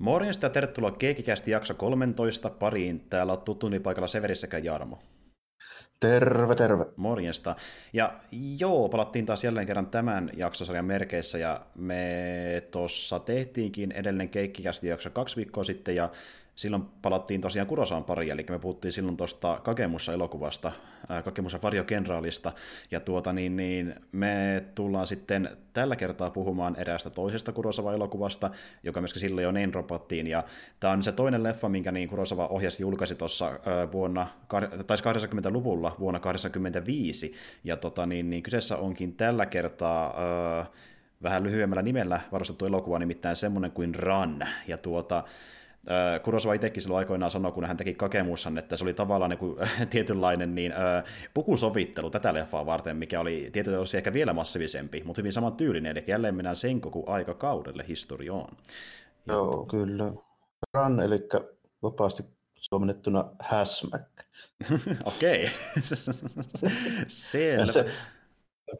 Morjesta ja tervetuloa Geekkicastin jakso 13 pariin. Täällä on tuttuun paikalla Severi sekä Jarmo. Terve, terve. Morjesta. Ja joo, palattiin taas jälleen kerran tämän jaksosarjan merkeissä, ja me tuossa tehtiinkin edellinen Geekkicastin jakso 2 viikkoa sitten, ja silloin palattiin tosiaan Kurosawan pariin, eli me puhuttiin silloin tuosta Kagemusha-elokuvasta, Kagemusha-varjokenraalista, ja me tullaan sitten tällä kertaa puhumaan eräästä toisesta Kurosawa-elokuvasta, joka myöskin silloin jo name-dropattiin, ja tämä on se toinen leffa, minkä niin Kurosawa ohjasi julkaisi tuossa vuonna, tai 80-luvulla vuonna 85, ja kyseessä onkin tällä kertaa vähän lyhyemmällä nimellä varustettu elokuva, nimittäin semmoinen kuin Ran, ja Kurosawa itsekin silloin aikoinaan sanoi, kun hän teki Kagemushan, että se oli tavallaan niin tietynlainen pukusovittelu tätä leffaa varten, mikä oli tietysti ehkä vielä massiivisempi, mutta hyvin samantyylinen, eli jälleen mennään Senkoku-aikakaudelle historiaan. Joo, kyllä. Ran, eli vapaasti suomennettuna Häsmäk. Okei. Selvä.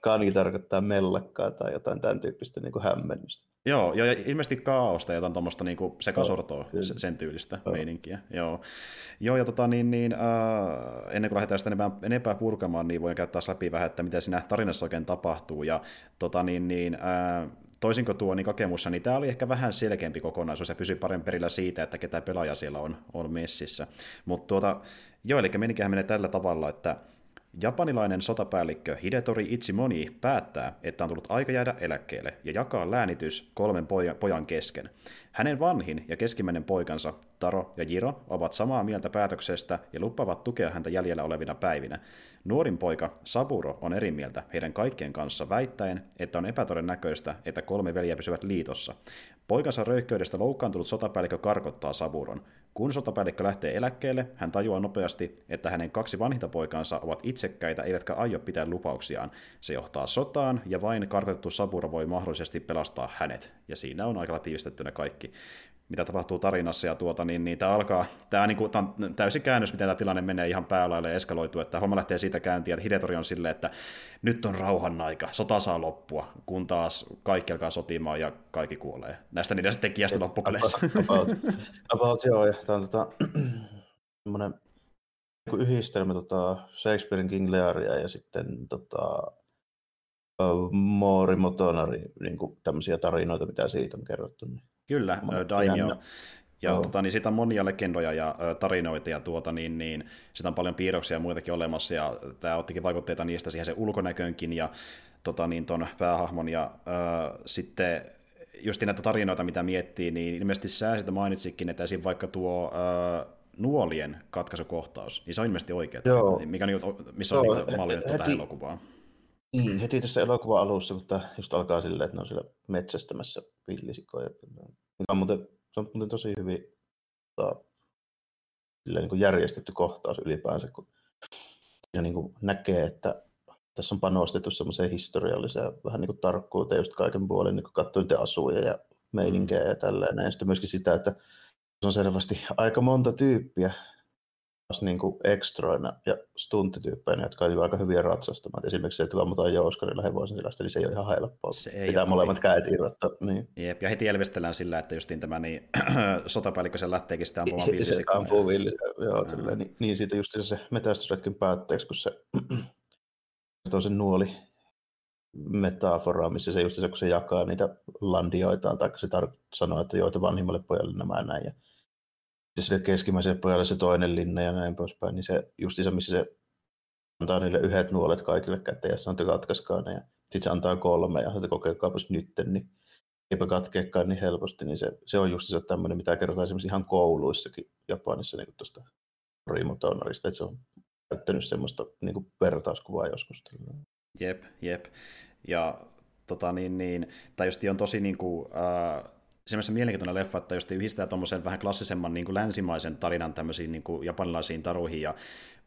Kanki tarkoittaa mellakkaa tai jotain tämän tyyppistä niin kuin hämmennystä. Joo, ja ilmeisesti kaaosta, jotain tuommoista niinku sekasortoa, sen tyylistä meininkiä. Joo, ja ennen kuin lähdetään sitä enempää purkamaan, niin voin käydä taas läpi vähän, että mitä siinä tarinassa oikein tapahtuu. Ja toisin kuin tuo Kagemusha, niin tämä oli ehkä vähän selkeämpi kokonaisuus ja pysyi paremmin perillä siitä, että ketä pelaaja siellä on messissä. Mutta eli meininkihän menee tällä tavalla, että japanilainen sotapäällikkö Hidetori Ichimonji päättää, että on tullut aika jäädä eläkkeelle ja jakaa läänitys 3 pojan kesken. Hänen vanhin ja keskimmäinen poikansa Taro ja Jiro ovat samaa mieltä päätöksestä ja lupaavat tukea häntä jäljellä olevina päivinä. Nuorin poika Saburo on eri mieltä heidän kaikkien kanssa väittäen, että on epätodennäköistä, että 3 veljeä pysyvät liitossa. Poikansa röyhkeydestä loukkaantunut sotapäällikkö karkottaa Saburon. Kun sotapäällikkö lähtee eläkkeelle, hän tajuaa nopeasti, että hänen 2 vanhinta poikaansa ovat itsekkäitä eivätkä aio pitää lupauksiaan. Se johtaa sotaan ja vain karkotettu Saburo voi mahdollisesti pelastaa hänet. Ja siinä on aika tiivistettynä kaikki, mitä tapahtuu tarinassa, ja tämä on täysi käännös, miten tämä tilanne menee ihan päälaille ja eskaloituu, että homma lähtee siitä käyntiin, että Hidetori on silleen, että nyt on rauhan aika, sota saa loppua, kun taas kaikki alkaa sotimaan ja kaikki kuolee. Näistä niiden tekijästä loppupeleissä. About joo, ja tämä on semmoinen yhdistelmä Shakespearen King Learia ja sitten Mori Motonari, niin kuin tämmöisiä tarinoita, mitä siitä on kerrottu. Kyllä, Daimio. Ja siitä on monia legendoja ja tarinoita, ja sitä on paljon piirroksia ja muitakin olemassa, ja tämä ottikin vaikutteita niistä siihen sen ulkonäköönkin, ja ton päähahmon, ja sitten just näitä tarinoita, mitä miettii, niin ilmeisesti sä sitä mainitsikin, että esim. Vaikka tuo nuolien katkaisukohtaus, niin se on ilmeisesti oikea, missä on mallinnettu tähän elokuvaan. Niin, heti tässä elokuvan alussa, mutta just alkaa silleen, että ne on siellä metsästämässä villisikoja. Se on muuten tosi hyvin niin järjestetty kohtaus ylipäänsä, kun siinä niin näkee, että tässä on panostettu semmoiseen historialliseen vähän niin tarkkuuteen just kaiken puolen, niin kun katsoo niitä asuja ja meilinkejä ja tällainen. Ja sitten myöskin sitä, että se on selvästi aika monta tyyppiä niin kuin ekstroina ja stunttityyppeinä, jotka on aika hyviä ratsastamaan. Esimerkiksi se, että ammutaan jouskarilla hevosen selästä, niin se ei ole ihan helppoa. Pitää molemmat kädet irrottaa. Niin. Jep, ja heti elvistellään sillä, että justiin tämä sotapäällikkö sen lähteekin sitä ampumaan villisikkoon. Se ampuu villisikkoon, joo kyllä. Niin siitä just se metästysretken päätteeksi, kun se on se nuoli metafora, missä se just se, kun se jakaa niitä landioitaan, tai se sanoo, että joita vanhimmalle pojalle nämä näin. Ja sille keskimmäiselle pojalle se toinen linna ja näin poispäin, niin se justiinsa, missä se antaa niille yhdet nuolet kaikille käteen ja sanoo, että katkaiskaa ne, ja sitten se antaa 3 ja sitten kokeilkaapas nytten, niin eipä katkeekaan niin helposti, niin se on justiinsa tämmöinen, mitä kerrotaan esimerkiksi ihan kouluissakin Japanissa niin tuosta Rimotonarista, että se on käyttänyt semmoista niin vertauskuvaa joskus. Jep. Ja tai just on tosi semmoinen mielenkiintoinen leffa, että jos te yhdistää tuommoisen vähän klassisemman länsimaisen tarinan tämmöisiin japanilaisiin taruihin ja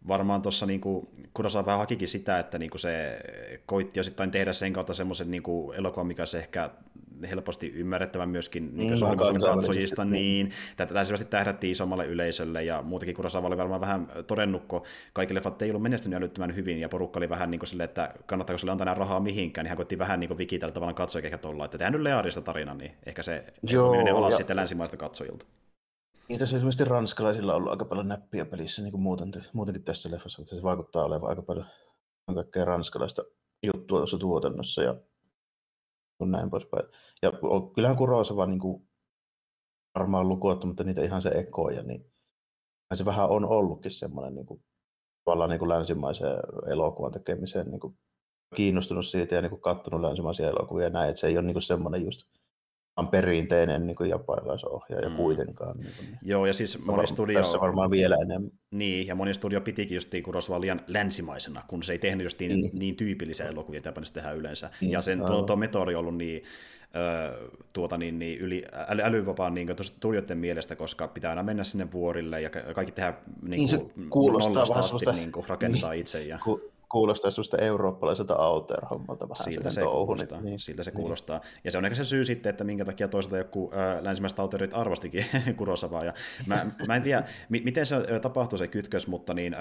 varmaan tuossa niinku Kurosawa vähän hakikin sitä, että niinku se koitti osittain tehdä sen kautta semmoisen niinku elokuvan, mikä se ehkä helposti ymmärrettävän myöskin niinku katsojista, niin tätä selvästi tähdättiin isommalle yleisölle, ja muutenkin Kurosawa oli varmaan vähän todennutko kaikille leffat ei ollut menestynyt älyttömän hyvin, ja porukka oli vähän niinku silleen, että kannattaako sille antaa rahaa mihinkään, niin hän koitti vähän niinku vikitellä tavallaan katsojia ehkä tuolla, että tehdään nyt Learista tarina, niin ehkä se menee alas sitten länsimaista katsojilta. Ja tässä esimerkiksi ranskalaisilla on ollut aika paljon näppiä pelissä, niin kuin muutenkin tässä leffassa, että se vaikuttaa olevan aika paljon kaikkea ranskalaista juttua tuossa tuotannossa ja näin poispäin. Ja kyllähän Kurosawa niin kuin varmaan lukuotta, mutta niitä ihan se ekoja, niin se vähän on ollutkin semmoinen niin kuin, tavallaan niin kuin länsimaisen elokuvan tekemiseen niin kuin, kiinnostunut siitä ja niin kuin, kattonut länsimaisia elokuvia ja näin, että se ei ole niin kuin, semmoinen just on perinteinen niin japanilaisohjaaja kuitenkaan. Niin kuin, joo, ja siis moni studio... Tässä varmaan vielä enemmän. Niin, ja moni studio pitikin just Kurosawaa liian länsimaisena, kun se ei tehnyt just niin tyypillisiä elokuvia, että Japanissa tehdään yleensä. Niin, ja sen tuo metodi on ollut niin, älyvapaan niin tulijoiden mielestä, koska pitää aina mennä sinne vuorille, ja kaikki tehdään niin nollasta asti semmoista... niin kuin, rakentaa niin, itse. Ja... Kuulostaa semmoista eurooppalaiselta outer-hommalta vähän sen touhun. Siltä se kuulostaa. Ja se on ehkä se syy sitten, että minkä takia toisaalta joku länsimmäiset outerit arvostikin Kurosawaa. Ja mä en tiedä, miten se tapahtui se kytkös, mutta niin,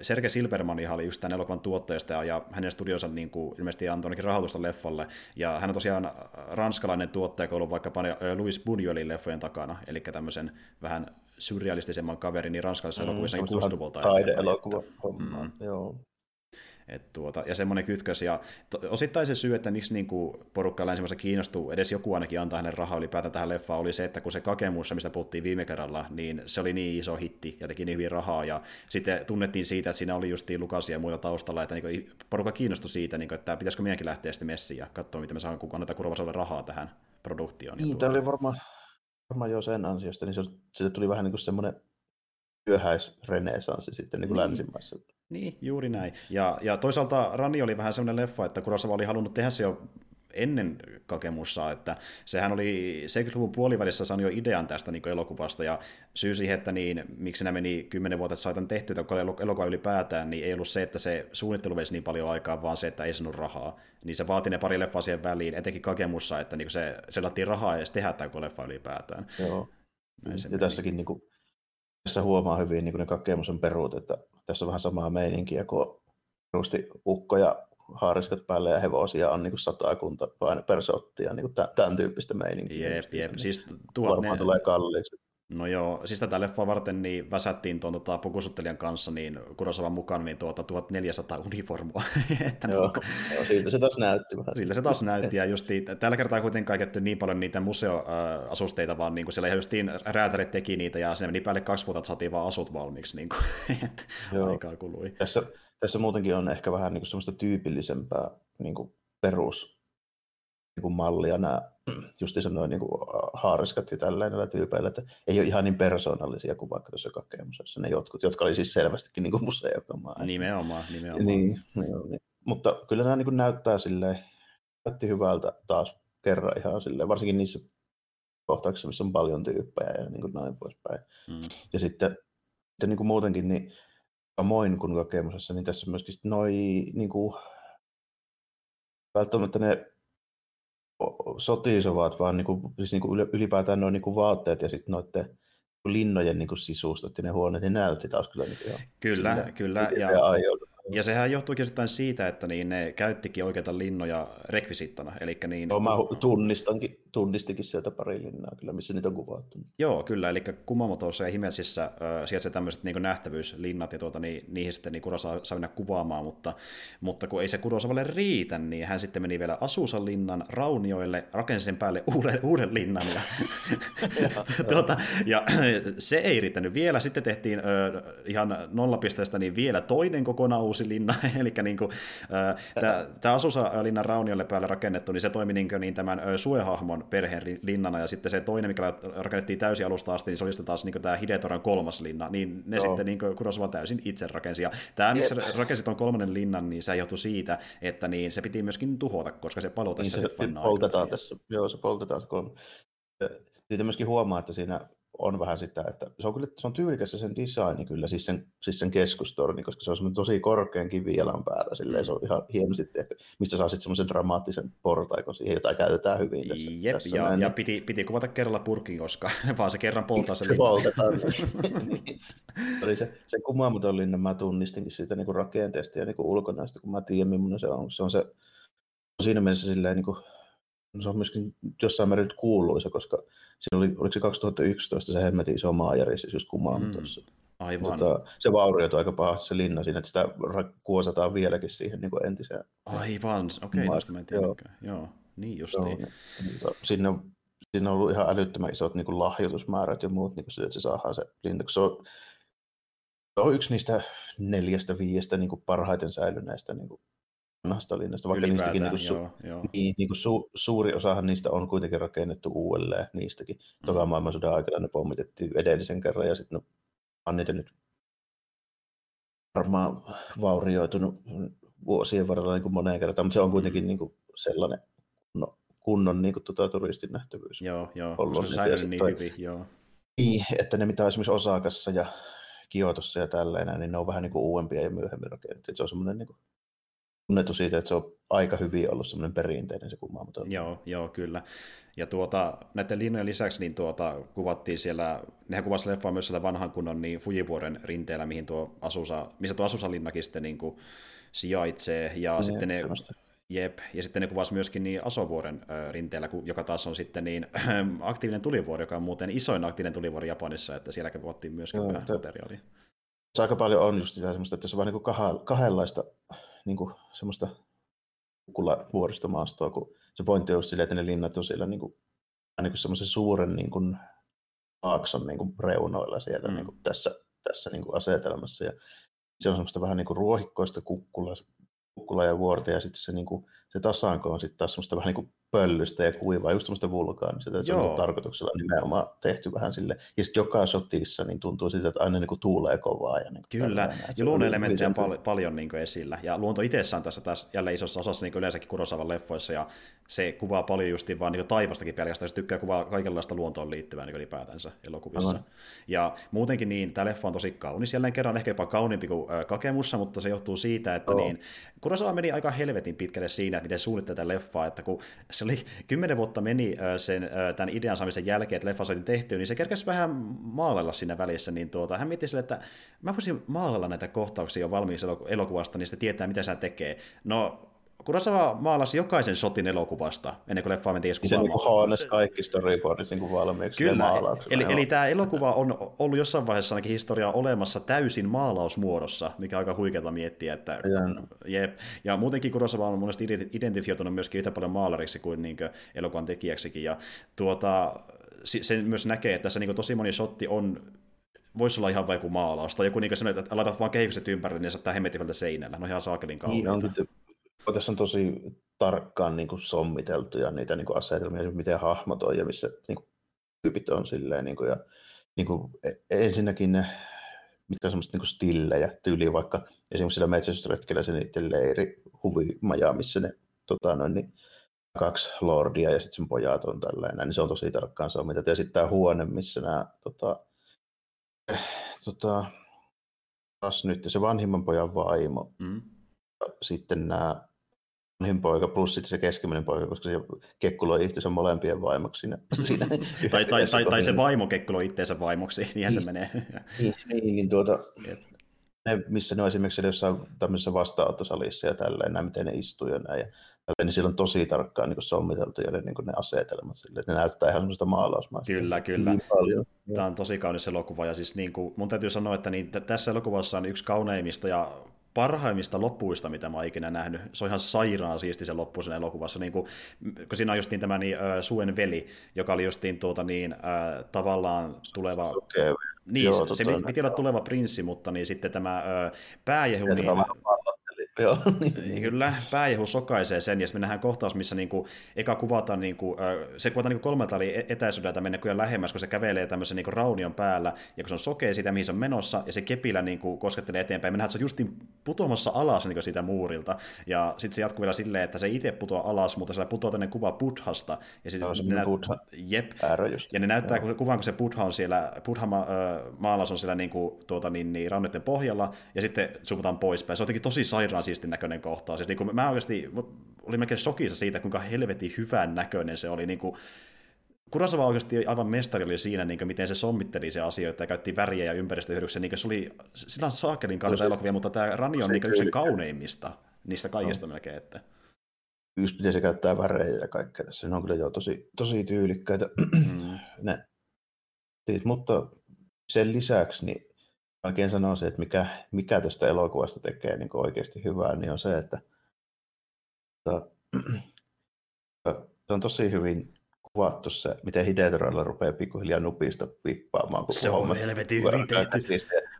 Serge Silbermann oli just tämän elokuvan tuottajasta ja hänen studionsa niin kuin, ilmeisesti antoi ainakin rahoitusta leffalle. Ja hän on tosiaan ranskalainen tuottaja, joka on ollut vaikkapa Luis Buñuelin leffojen takana, eli tämmöisen vähän surrealistisemman kaverin niin ranskalaisessa elokuvissa 60-luvulta. Taide-elokuva hommaa, joo. Ja semmoinen kytkös, ja osittain se syy, että miksi niinku porukka länsimaissa kiinnostuu, edes joku ainakin antaa hänen rahaa ylipäätään tähän leffaan, oli se, että kun se Kagemusha, mistä puhuttiin viime kerralla, niin se oli niin iso hitti ja teki niin hyvin rahaa, ja sitten tunnettiin siitä, että siinä oli justiin Lukasia ja muita taustalla, että niinku porukka kiinnostui siitä, niinku, että pitäisikö meidänkin lähteä sitten messiin ja katsoa, miten me saadaan, kun annetaan Kurosawalle rahaa tähän produktioon. Niin, tämä oli varmaan jo sen ansiosta, niin se tuli vähän niin kuin semmoinen työhäisrenesanssi sitten niin kuin länsimaissa. Niin, juuri näin. Ja toisaalta Rani oli vähän semmoinen leffa, että Kurosawa oli halunnut tehdä se jo ennen Kagemushaa, että sehän oli 70-luvun puolivälissä saanut jo idean tästä niin elokuvasta, ja syy siihen, että niin, miksi nämä meni 10 vuotta, että saitan tehtyä, kun elokuva ylipäätään, niin ei ollut se, että se suunnittelu veisi niin paljon aikaa, vaan se, että ei saanut rahaa. Niin se vaati ne pari leffaa siihen väliin, etenkin Kagemushaa, että niin se laitettiin rahaa edes tehdä tämä leffa ylipäätään. Joo, ja tässäkin niin kuin... Tässä huomaa hyvin niin ne Kagemushan peruut, että tässä on vähän samaa meininkiä, kun perusti ukkoja, haariskat päälle ja hevosia on niin 100 persottia, niin tämän tyyppistä meininkiä. Jep. Niin siis varmaan tulee kalliiksi. No joo, siis tätä leffaa varten niin väsättiin tuon pukusuttelijan kanssa niin Kurosawan mukaan niin 1400 uniformua. Että joo, siltä se taas näytti. Siltä se taas näytti, ja justiin, tällä kertaa kuitenkaan käytetty niin paljon niitä museoasusteita, vaan niin kuin siellä justiin räätärit teki niitä, ja sinne meni päälle 2 vuotta, että saatiin vaan asut valmiiksi, niin kuin, että aikaa kului. Tässä muutenkin on ehkä vähän niin kuin semmoista tyypillisempää niin kuin perusmallia nämä. Justi sanoi niin haariskat ja tällainen tyypeillä, että ei ole ihan niin persoonallisia kuin vaikka tuossa Kagemushassa ne jotkut, jotka oli siis selvästikin niin kuin museokamaa. Nimenomaan. Niin. Mutta kyllä nämä niin kuin näyttää silleen, näytti hyvältä taas kerran ihan silleen, varsinkin niissä kohtauksissa, missä on paljon tyyppejä ja niin kuin noin poispäin. Ja sitten niin kuin muutenkin, niin samoin kuin Kagemushassa, niin tässä myöskin noi niin kuin, välttämättä ne sotisovaat, vaan niinku, siis niinku ylipäätään nuo niinku vaatteet ja sitten noiden linnojen niinku sisustot ja ne huoneet, ne näytti taas kyllä. Niinku kyllä. Ja sehän johtuikin osittain siitä, että niin ne käyttikin oikeita linnoja rekvisiittana. Niin... Joo, mä tunnistikin sieltä pari linnaa, kyllä, missä niitä on kuvattu. Joo, kyllä, eli Kumamotossa ja Himetsissä sieltä tämmöiset niin nähtävyyslinnat, ja niihin sitten niin Kurosawa saa mennä kuvaamaan, mutta kun ei se Kurosawalle riitä, niin hän sitten meni vielä Asuusan linnan raunioille, rakensi sen päälle uuden linnan. Ja se ei riittänyt vielä, sitten tehtiin ihan nollapisteestä niin vielä toinen kokonaan uusi linna, eli niin tämä Asusa-linnan rauniolle päälle rakennettu, niin se toimi niin tämän Sue-hahmon perheen linnana, ja sitten se toinen, mikä rakennettiin täysin alusta asti, niin se oli sitten taas niin tämä Hidetoran kolmas linna, niin ne sitten niin Kurosawa täysin itse rakensi, ja tämä, miksi rakensi tuon kolmannen linnan, niin se johtui siitä, että niin se piti myöskin tuhota, koska se palo tässä. Niin se poltetaan tässä, se poltetaan. Siitä myöskin huomaa, että siinä on vähän sitä, että se on kyllä, se on tyylikässä sen designi kyllä, siis sen keskustorni, koska se on semmoinen tosi korkean kivijalan päällä, silleen se on ihan hienosti tehty, mistä saa sitten semmoisen dramaattisen portaikon siihen, jota käytetään hyvin tässä. Jep, tässä ja piti kuvata kerralla purkiin, koska vaan se kerran poltaa se linna. Niin. Se Kumamoton linna mä tunnistinkin siitä niin kuin rakenteesta ja niin kuin ulkonäöstä, kun mä tiedän millainen se on. Se on se, siinä mielessä silleen niin kuin, se on myöskin jossain määrin nyt kuuluisa, koska siinä oli, oliko se 2011 se hemmetin iso maajari, siis just Kumamotossa. Aivan. Se vaurioitui aika pahasti se linna siinä, että sitä kuosataan vieläkin siihen niin kuin entiseen. Aivan, okei, tästä mä en tiedäkään. Joo, niin just niin. Siinä on ollut ihan älyttömän isot niin kuin lahjoitusmäärät ja muut, niin kuin, että se saadaan se linna. Se on yksi niistä 4-5 niin kuin parhaiten säilyneistä niin kuin vanhasta linnasta, vaikka niistäkin suuri osahan niistä on kuitenkin rakennettu uudelleen niistäkin. Toka maailmansodan aikana ne pommitettiin edellisen kerran ja sitten on niitä nyt varmaan vaurioitunut vuosien varrella niin kuin moneen kertaan, mutta se on kuitenkin niin kuin sellainen kunnon niin kuin turistin nähtävyys. Joo, koska se säilynyt niin hyvin. Joo. Niin, että ne mitä on esimerkiksi Osakassa ja Kiotossa ja tällainen, niin ne on vähän niin kuin uudempia ja myöhemmin rakennettu. Se on semmoinen niin kuin tunnettu siitä, että se on aika hyvin ollut semmoinen perinteinen se Kumamoto. Joo, kyllä. Ja näiden linnojen lisäksi niin kuvattiin siellä, nehän kuvasi leffaa myös siellä vanhan kunnon niin Fujivuoren rinteellä, missä tuo Asusa-linnakin sitten niin kuin sijaitsee. Ja sitten ne... Jep, ja sitten ne kuvasi myöskin niin Asovuoren rinteellä, joka taas on sitten niin aktiivinen tulivuori, joka on muuten isoin aktiivinen tulivuori Japanissa, että sielläkin kuvattiin myöskin materiaalia. Se aika paljon on just sitä semmoista, että se on vain niin kahdenlaista niin kuin semmoista vuoristomaastoa, kun se pointti on just silleen, että ne linnat on siellä niin kuin semmoisen suuren niin kuin aakson niin kuin reunoilla siellä niin kuin tässä niin kuin asetelmassa. Ja se on semmoista vähän niin kuin ruohikkoista kukkula ja vuorta, ja sitten se, niin kuin, se tasaanko on sitten taas semmoista vähän niin kuin pöllystä ja kuivaa, just semmoista vulkaanista, että se on tarkoituksella nimenomaan tehty vähän sille. Ja sitten joka shotissa niin tuntuu siltä, että aina niin kuin tuulee kovaa. Ja niin kuin kyllä, tällainen. Ja luonnoelementtejä on paljon niin kuin esillä, ja luonto itsessään tässä jälleen isossa osassa niin kuin yleensäkin Kurosawan leffoissa, ja se kuvaa paljon justiin vaan niin kuin taivastakin pelkästään, se tykkää kuvaa kaikenlaista luontoon liittyvää niin ylipäätänsä elokuvissa. Aivan. Ja muutenkin niin, tämä leffa on tosi kaunis, jälleen kerran ehkä jopa kauniimpi kuin Kagemusha, mutta se johtuu siitä, että niin, Kurosawa meni aika helvetin pitkälle siinä, että miten suunnittelee tätä leffaa, että kun se oli 10 vuotta meni tämän idean saamisen jälkeen, että leffa saatiin tehtyä, niin se kerkesi vähän maalailla siinä välissä, niin hän mietti sille, että mä voisin maalailla näitä kohtauksia jo valmiiksi elokuvasta, niin sitten tietää, mitä se tekee. No, Kurosawa maalasi jokaisen shotin elokuvasta, ennen kuin leffaa mentiin edes kuvaamaan. Se niin haanesi kaikki storyboardit niin valmiiksi. Kyllä, eli tämä elokuva on ollut jossain vaiheessa ainakin historiaa olemassa täysin maalausmuodossa, mikä on aika huikeata miettiä. Että, jep. Ja muutenkin Kurosawa on monesti identifioitunut myöskin yhtä paljon maalariksi kuin elokuvan tekijäksikin. Ja sen myös näkee, että tässä niin tosi moni shotti on... Voisi olla ihan vaikka maalaus, tai joku niin sellainen, että laitat vaan kehykset ympärille, niin saattaa hemmetiköltä seinällä. No ihan saakelin kauniita. Tässä on tosi tarkkaan niin kuin sommiteltuja niitä niin kuin asetelmia, miten hahmot on ja missä niin kuin, tyypit on silleen. Niin kuin, ja, niin kuin, ensinnäkin ne, mitkä on semmoiset niin kuin stillejä tyyliin, vaikka esimerkiksi sillä metsästysretkellä se niiden leiri, huvimaja, missä ne niin, 2 lordia ja sitten sen pojat on tällainen, niin se on tosi tarkkaan sommiteltu. Ja sitten tämä huone, missä nämä... nyt se vanhimman pojan vaimo. Sitten nämä vanhin poika plus sitten se keskimmäinen poika, koska se kekkuloi itseensä molempien vaimoksi siinä. tai se vaimo kekkuloi itseensä vaimoksi, niinhän se menee. Niin ne, missä ne on esimerkiksi jossain tämmöisessä vastaanottosalissa ja tälleen, miten ne istuu ja näin. Niin siellä on tosi tarkkaan niin sommiteltu ja ne asetelmat sille, että ne näyttää ihan semmoista maalausmaista. Kyllä. Niin paljon. Tämä on tosi kaunis elokuva ja siis niin kuin, mun täytyy sanoa, että niin, tässä elokuvassa on yksi kauneimmista ja parhaimmista loppuista, mitä mä oon ikinä nähnyt. Se on ihan sairaan siisti se loppu siinä elokuvassa. Niin kun siinä on justiin tämä niin, Suen veli, joka oli justiin tavallaan tuleva... Okay. Niin, joo, se piti olla tuleva prinssi, mutta niin sitten tämä pääjehu... Joo, niin. Kyllä, pääjehu sokaisee sen, ja sitten me nähdään kohtaus, missä niinku, eka kuvataan, niinku, se kuvataan niinku 3 taalin etäisyydeltä mennä kyllä lähemmäs, kun se kävelee tämmöisen niinku raunion päällä, ja kun se on sokea siitä, mihin se on menossa, ja se kepillä niinku koskettelee eteenpäin, me nähdään, että se on justiin putoamassa alas niinku siitä muurilta, ja sitten se jatkuu vielä silleen, että se itse putoaa alas, mutta siellä putoaa tänne kuva Buddhasta, ja sitten ne näyttää kuvan, kun se Buddha on siellä, Buddha-maalas on siellä niinku, raunioiden pohjalla, ja sitten suuntaan poispäin. Se on jotenkin tosi sairaan siistin näköinen kohtaus. Siis, niin mä oikeasti olin melkein shokissa siitä, kuinka helvetin hyvän näköinen se oli. Niin kuin, Kurosawa oikeasti aivan mestari oli siinä, niin kuin, miten se sommitteli se asioita ja käytti väriä ja ympäristöhyödyksiä. Niin se oli, sillä on saakelin kannalta elokuvia, mutta tämä Rani on niin yksi kauneimmista niistä kaikista melkein. Että. Just miten se käyttää värejä ja kaikkea tässä. Ne on kyllä jo tosi tyylikkäitä. Ne. Siis, mutta sen lisäksi niin oikein sanoo se, että mikä tästä elokuvasta tekee niin oikeasti hyvää, niin on se, että se on tosi hyvin kuvattu se, miten Hidetoralla rupeaa pikkuhiljaa nupista vippaamaan. Se on helvetin hyvin tehty.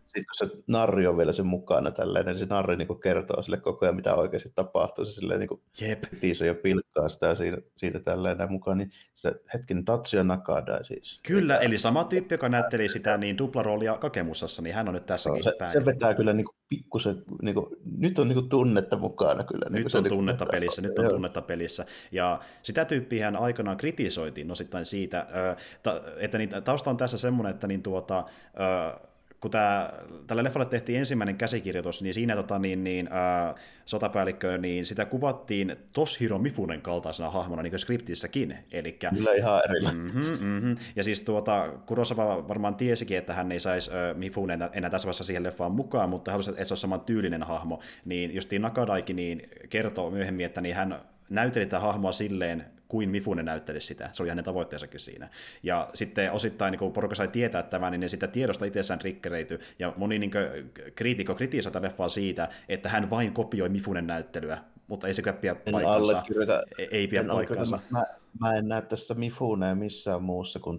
Sitten kun se narri on vielä sen mukana, tälleen, niin se narri niin kertoo sille koko ajan, mitä oikeasti tapahtuu. Se silleen niin tiisoo ja pilkkaa sitä siinä tälleen mukaan. Niin se hetkinen Tatsuya Nakada siis. Kyllä, eli sama tyyppi, joka näytteli sitä niin duplaroolia Kagemushassa, niin hän on nyt tässäkin päin. Se vetää kyllä niin pikkusen, niin nyt on niin tunnetta mukana kyllä. Niin nyt on tunnetta pelissä, Ja sitä tyyppiä hän aikanaan kritisoitiin osittain siitä, että tausta on tässä semmoinen, että kun tällä leffalla tehtiin ensimmäinen käsikirjoitus, niin siinä sotapäällikkö, niin sitä kuvattiin Toshiro Mifunen kaltaisena hahmona, niin kuin skriptissäkin. Elikkä, kyllä ihan erilaisesti. Ja siis Kurosawa varmaan tiesikin, että hän ei saisi Mifunen enää tässä vaiheessa siihen leffaan mukaan, mutta halusi, että se on saman tyylinen hahmo. Niin justiin Nakadaiki niin kertoo myöhemmin, että niin hän näyteli tätä hahmoa silleen, kuin Mifune näytteli sitä. Se oli hänen tavoitteensakin siinä. Ja sitten osittain, kun porukka sai tietää tämän, niin ne sitä tiedosta itsessään triggeröity. Ja moni kriitikko kritisoi tätä leffaa siitä, että hän vain kopioi Mifunen näyttelyä, mutta ei se pidä paikkansa. Ei pidä paikkansa. Mä en näe tästä Mifunea missään muussa kuin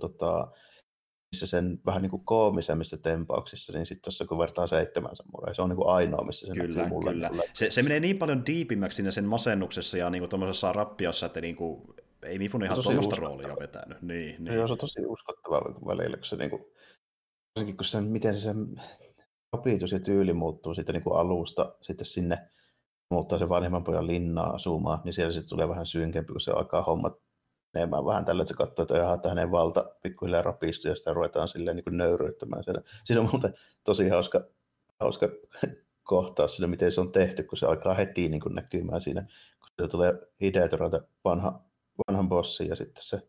missä sen vähän niin kuin koomisemmissa tempauksissa, niin sitten tuossa kun vertaa 7 samurai, se on niin kuin ainoa, missä se näkyy mulle. Kyllä. Se menee niin paljon diipimmäksi siinä sen masennuksessa ja niin tuollaisessa rappiossa, että niin kuin, ei Mifune ihan tuollaista roolia vetänyt. Niin. Joo, se on tosi uskottavaa välillä, kun se, niin kuin, kun se miten se opitus ja tyyli muuttuu siitä niin kuin alusta sitten sinne, muuttaa se vanhemman pojan linnaa asumaan, niin siellä sitten tulee vähän synkempi, kun se alkaa hommat enemmän vähän tällä, että se katsoo, että hänen valta pikkuhiljaa rapistuu ja sitä ruvetaan silleen niin nöyryyttämään siellä. Siinä on muuten tosi hauska kohtaus siinä, miten se on tehty, kun se alkaa heti niin kuin näkymään siinä, kun se tulee Hidetoralta vanhan bossi ja sitten se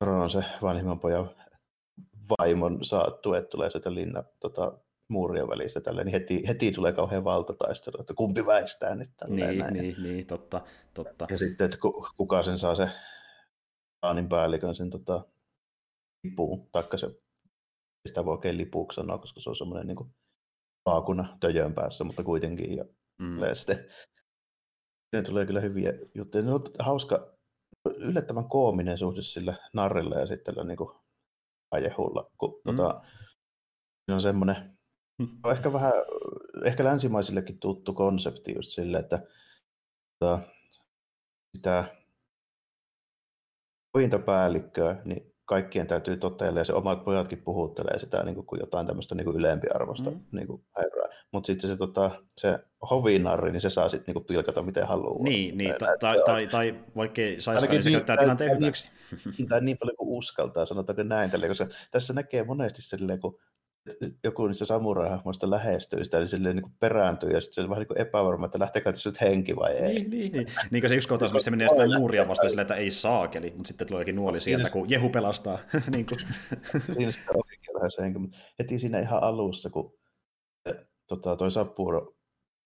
on se vanhimman pojan vaimon tuet tulee sieltä linnan muurien välistä tälleen, niin heti tulee kauhean valtataistelu, että kumpi väistää nyt tälleen niin, näin. Niin, totta. Ja sitten, että kuka sen saa se Raanin päällikön sen lipuun, taikka se sitä voi oikein lipuuksi sanoa, koska se on semmoinen niin kuin paakuna töjön päässä, mutta kuitenkin. Ja sitten ne tulee kyllä hyviä juttuja. Ne on hauska, yllättävän koominen suhde sillä narrilla ja sitten tällä niin kuin ajehulla. Kun, se on semmoinen, on ehkä länsimaisillekin tuttu konsepti just sille, että sitä pointapäällikköä, niin kaikkien täytyy totella ja se omat pojatkin puhuttelee sitä niin kuin jotain tämmöistä niin kuin ylempiarvosta niin kuin herraa. Mutta sitten se hovinarri, niin se saa sitten niin kuin pilkata miten haluaa. Niin tai vaikkei saisikaan, niin se käyttää tilanteen hyväksi. Tai niin paljon kuin uskaltaa, sanotaanko näin. Tälle, koska tässä näkee monesti silleen, kun joku niistä samurai-hahmoista lähestyy sitä, niin silleen niin perääntyy, ja sitten se on vähän niin epävarma, että lähteekö tässä nyt henki vai ei. Niin. Niin kuin se yksi kohtaus, missä menee sitä muuria vastaan silleen, että ei saakeli, mutta sitten tulee jokin nuoli sieltä, kun Jehu pelastaa. Siinä sitä oikein lähes henki, mutta heti siinä ihan alussa, kun toi Saburo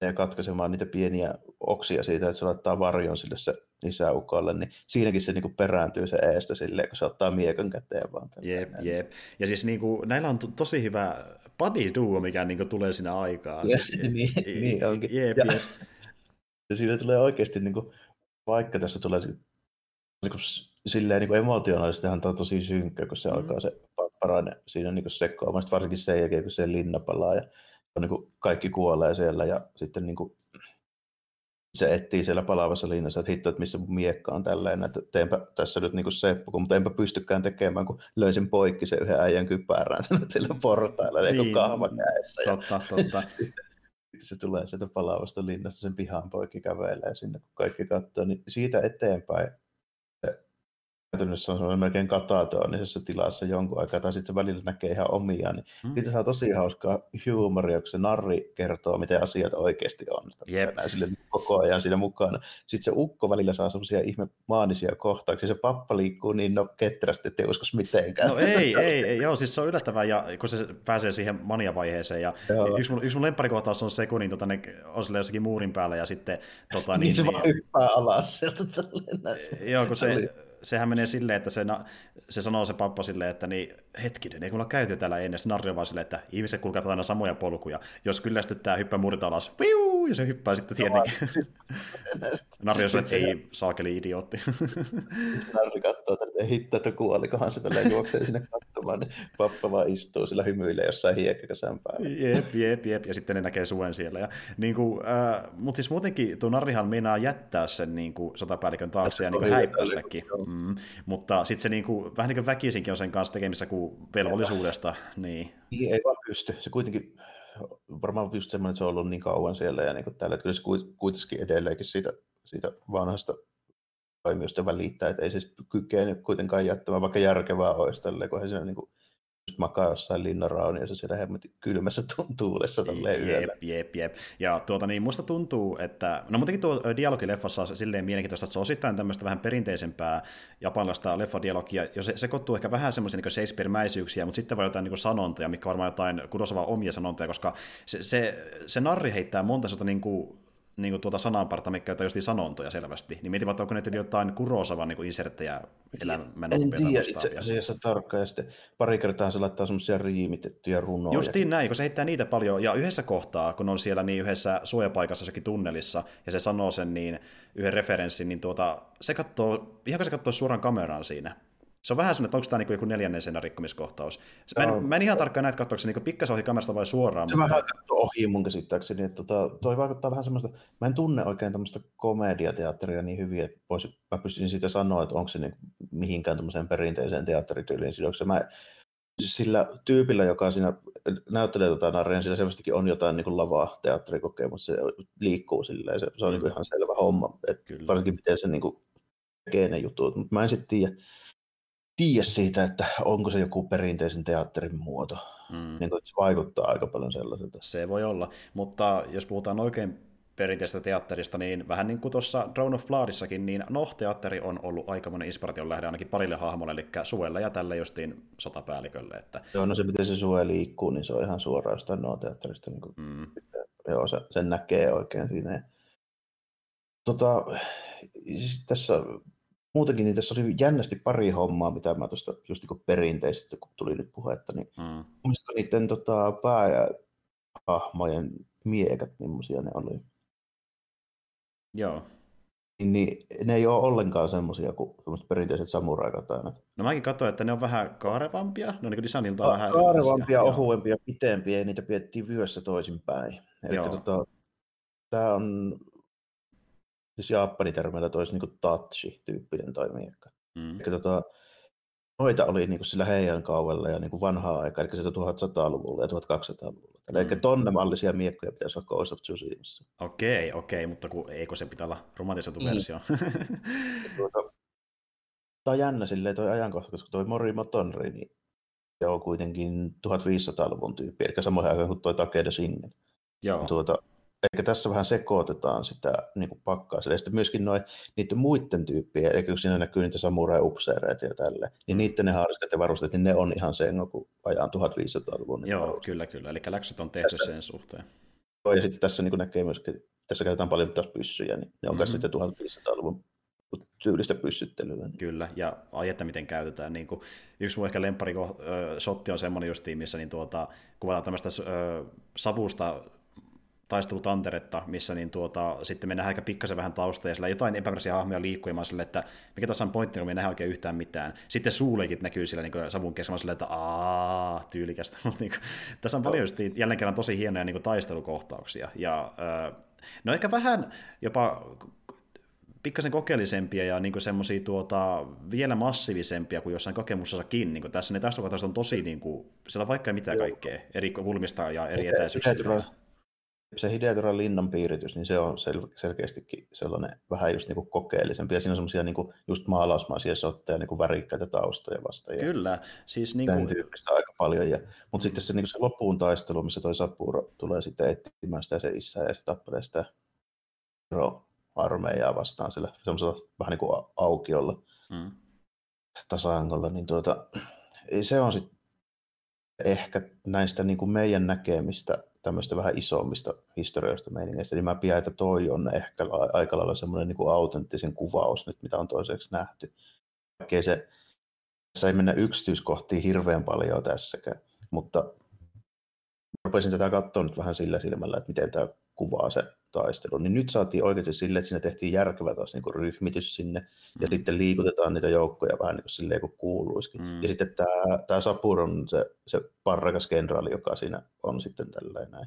menee katkaisemaan niitä pieniä oksia siitä, että se laittaa varjon sille se isäukolle, niin siinäkin se niinku perääntyy se eestä silleen, kun se ottaa miekön käteen vaan. Jep. Ja siis niinku, näillä on tosi hyvä padiduo, mikä niinku tulee siinä aikaan. Niin onkin. Jep. Ja siinä tulee oikeasti, niinku, vaikka tässä tulee niinku, silleen niinku emotionaalisestihan tämä on tosi synkkä, kun se alkaa se parane siinä niinku sekkoamaan, varsinkin sen jälkeen, kun se linna palaa ja niin kuin kaikki kuolee siellä ja sitten niin kuin se etsii siellä palavassa linnassa, että hitto, että missä miekka on tälleen, että teenpä tässä nyt niin kuin seppu, mutta enpä pystykään tekemään, kun löin sen poikki sen yhden äijän kypärän sillä portailla, niin kuin kahva kädessä. Totta. Sitten se tulee sieltä palavasta linnasta, sen pihaan poikki kävelee sinne, kun kaikki katsoo, niin siitä eteenpäin. Käytännössä on semmoinen melkein katatonisessa tilassa jonkun aikaa, tai sitten se välillä näkee ihan omiaan. Niin siitä saa tosi hauskaa huumoria, kun se narri kertoo, miten asioita oikeasti on. Näin sille koko ajan siinä mukana. Sitten se ukko välillä saa semmoisia ihmemaanisia kohtauksia. Se pappa liikkuu niin ketterästi, ettei uskoisi mitenkään. No ei. Joo, siis se on yllättävää, ja kun se pääsee siihen maniavaiheeseen. Ja yksi mun lempparikohtaus on se, kun niin, ne on sille jossakin muurin päällä, ja sitten... niin se vaan hyppää alas sieltä. Joo, kun se... Sehän menee silleen, että se sanoo se pappa silleen, että niin, hetkinen, ei kun olla käyty täällä ennen. Se narri on vaan silleen, että ihmiset kulkevat aina samoja polkuja. Jos kyllästyttää, hyppää murta alas, piuu, ja se hyppää sitten tietenkin. Narri on silleen, että ei saakeli idiootti. Se narri katsoo, että hitto, että kuolikohan se tälleen juoksee sinne katsomaan. Niin pappa vaan istuu, sillä hymyilee jossain hiekkakasän päällä. Jep. Ja sitten ne näkee Suen siellä. Ja, niin kuin, mutta siis muutenkin tuo narrihan meinaa jättää sen niin kuin sotapäällikön taakse ja niin häippää sitäkin. Mutta sitten se niinku, vähän niin kuin väkisinkin on sen kanssa tekemissä kuin velvollisuudesta. Niin. Ei vaan pysty. Se kuitenkin, varmaan just semmoinen, että se on ollut niin kauan siellä ja niin täällä, että kyllä se kuitenkin edelleenkin siitä vanhasta toimijoista välittää, että ei se siis kykene kuitenkaan jättämään, vaikka järkevää olisi tälleen, kun he siinä niin kuin just makaa jossain linnanrauniossa siellä hemmetin kylmässä tuulessa tälleen yöllä. Jep. Ja musta tuntuu, että... No muutenkin tuo dialogi leffassa on silleen mielenkiintoista, että se on osittain tämmöistä vähän perinteisempää japanilaista leffadialogia, ja se sekoittuu ehkä vähän semmoisia niin Shakespeare-mäisyyksiä, mutta sitten vaan jotain niin sanontoja, mikä varmaan jotain Kurosawaa omia sanontoja, koska se narri heittää monta sellaista niin kuin tuota sananparta, mikä on justiin sanontoja selvästi, niin mietin, että onko ne jotain Kurosawan niin inserttejä elämän oppia. En tiedä itse asiassa tarkkaan, ja sitten pari kertaa se laittaa semmoisia riimitettyjä runoja. Justiin näin, kun se heittää niitä paljon, ja yhdessä kohtaa, kun on siellä niin yhdessä suojapaikassa jossakin tunnelissa, ja se sanoo sen niin yhden referenssin, niin se katsoo, ihan kun se katsoo suoraan kameraan siinä. Se on vähän semmoinen, että onko tämä niin joku neljännen senä rikkomiskohtaus. Mä en ihan tarkkaan näitä katsoa, onko se niin pikkasen ohi kamerasta vai suoraan. Se vähän katsoo ohi mun käsittääkseni. Että toi vaikuttaa vähän semmoista, mä en tunne oikein tämmöistä komediateatteria niin hyvin, että mä pystyn siitä sanoa, että onko se niin mihinkään tämmöiseen perinteiseen teatterityyliin sidokseen. Sillä tyypillä, joka siinä näyttelee narreen, sillä selvästikin on jotain niin lavaa teatterikokemus, se liikkuu silleen, se on niin ihan selvä homma, että varsinkin miten se niin tekee ne jutut, mutta mä en sitten tiedä siitä, että onko se joku perinteisen teatterin muoto. Niin kuin se vaikuttaa aika paljon sellaiselta. Se voi olla, mutta jos puhutaan oikein perinteisestä teatterista, niin vähän niin kuin tuossa Throne of Bloodissakin, niin Noh-teatteri on ollut aikamoinen inspiraation lähde ainakin parille hahmolle, eli Suella ja tälle justiin sotapäällikölle. Että... Joo, no se miten se Sue liikkuu, niin se on ihan suoraan jostain Noh-teatterista. Niin kuin... Joo, sen näkee oikein siinä. Tässä... Muutenkin niin tässä oli jännästi pari hommaa, mitä mä tuosta just niin perinteisestä, kun tuli nyt puhetta, niin muistatko niiden päähahmojen miekat, millaisia ne oli? Joo. Niin ne ei ole ollenkaan semmoisia kuin perinteiset samuraikatainat. No mäkin katsoin, että ne on vähän kaarevampia, ne on niin designiltaan vähän kaarevampia, ohuempia, pitempiä, ja niitä pidettiin vyössä toisinpäin. Eli tää on... Siis jaappanitermeillä toisi niinku tachi-tyyppinen toi miekka. Eli noita oli niinku sillä Heian kaudella ja niinku vanhaa aikaa, eli se 1100-luvulla ja 1200-luvulla. Eli tonne mallisia miekkoja pitäisi olla Ghost of Tsushimassa. Okei, mutta eikö se pitää olla romantisoitu versio? Tämä on jännä silleen toi ajankohta, koska toi Mori Motonari, niin se on kuitenkin 1500-luvun tyyppi, eli samoin aikaan kuin toi Takeda Shingen. Joo. Eli tässä vähän sekoitetaan sitä niin pakkaa. Ja sitten myöskin niiden muiden tyyppiä, eli kun siinä näkyy niitä samurai-upseereita ja tälleen, niin niiden ne haariskat ja varusteet, niin ne on ihan sen, kun ajaan 1500-luvun. Joo, varusteet. Kyllä. Eli läksyt on tehty tässä, sen suhteen. Joo, ja sitten tässä niin näkee myöskin, tässä käytetään paljon taas pyssyjä, niin ne on myös sitten 1500-luvun tyylistä pyssyttelyä. Niin. Kyllä, ja ajetta miten käytetään. Niin kuin, yksi mun ehkä lemppari-shotti on semmoinen justiin, missä niin kuvataan tämmöistä savusta, taistelutanteretta, missä niin sitten me nähdään aika pikkasen vähän taustaa, ja sillä jotain epämääräisiä hahmoja liikkuimaan sille, että mikä tässä on pointti, kun me ei nähdä oikein yhtään mitään. Sitten suuleikit näkyy sillä niin savun keskellä, sillä, että tyylikästä, mutta niin kuin, tässä on paljon jälleen kerran tosi hienoja niin kuin taistelukohtauksia, ja no ehkä vähän jopa pikkasen kokeellisempia ja niin kuin semmosia vielä massiivisempia kuin jossain Kagemushassakin, niin kuin tässä ne taistelukohtausta on tosi, niin kuin, siellä on vaikka mitä kaikkea, eri kulmista ja eri etäisyyksistä. Se Hidetoran linnan piiritys, niin se on selkeästikin sellainen vähän just niinku kokeellisempi, ja siinä on semmoisia niinku just maalausmaisia sotteja, niinku värikkäitä taustoja vastaan. Kyllä, siis niinku tämän tyyppistä aika paljon, mutta sitten se, niinku se loppuun taistelu, missä toi Saburo tulee sitten etsimään sitä se isää, ja se tappelee sitä armeijaa vastaan sillä semmoisella vähän niinku aukiolla, tasangolla, niin se on sitten ehkä näistä niinku meidän näkemistä tämmöistä vähän isommista historioista meiningeistä, niin mä pidän, että toi on ehkä aika lailla semmoinen niin kuin autenttisen kuvaus nyt, mitä on toiseksi nähty. Vaikkei se, tässä ei mennä yksityiskohtiin hirveän paljon tässäkään, mutta rupesin tätä katsoa nyt vähän sillä silmällä, että miten tämä kuvaa se taistelu. Niin nyt saatiin oikeasti silleen, että siinä tehtiin järkevä taas niin kuin ryhmitys sinne, ja sitten liikutetaan niitä joukkoja vähän niin kuin silleen, kun kuuluisikin. Ja sitten tämä Saburo on se parrakas kenraali, joka siinä on sitten tälleen näin.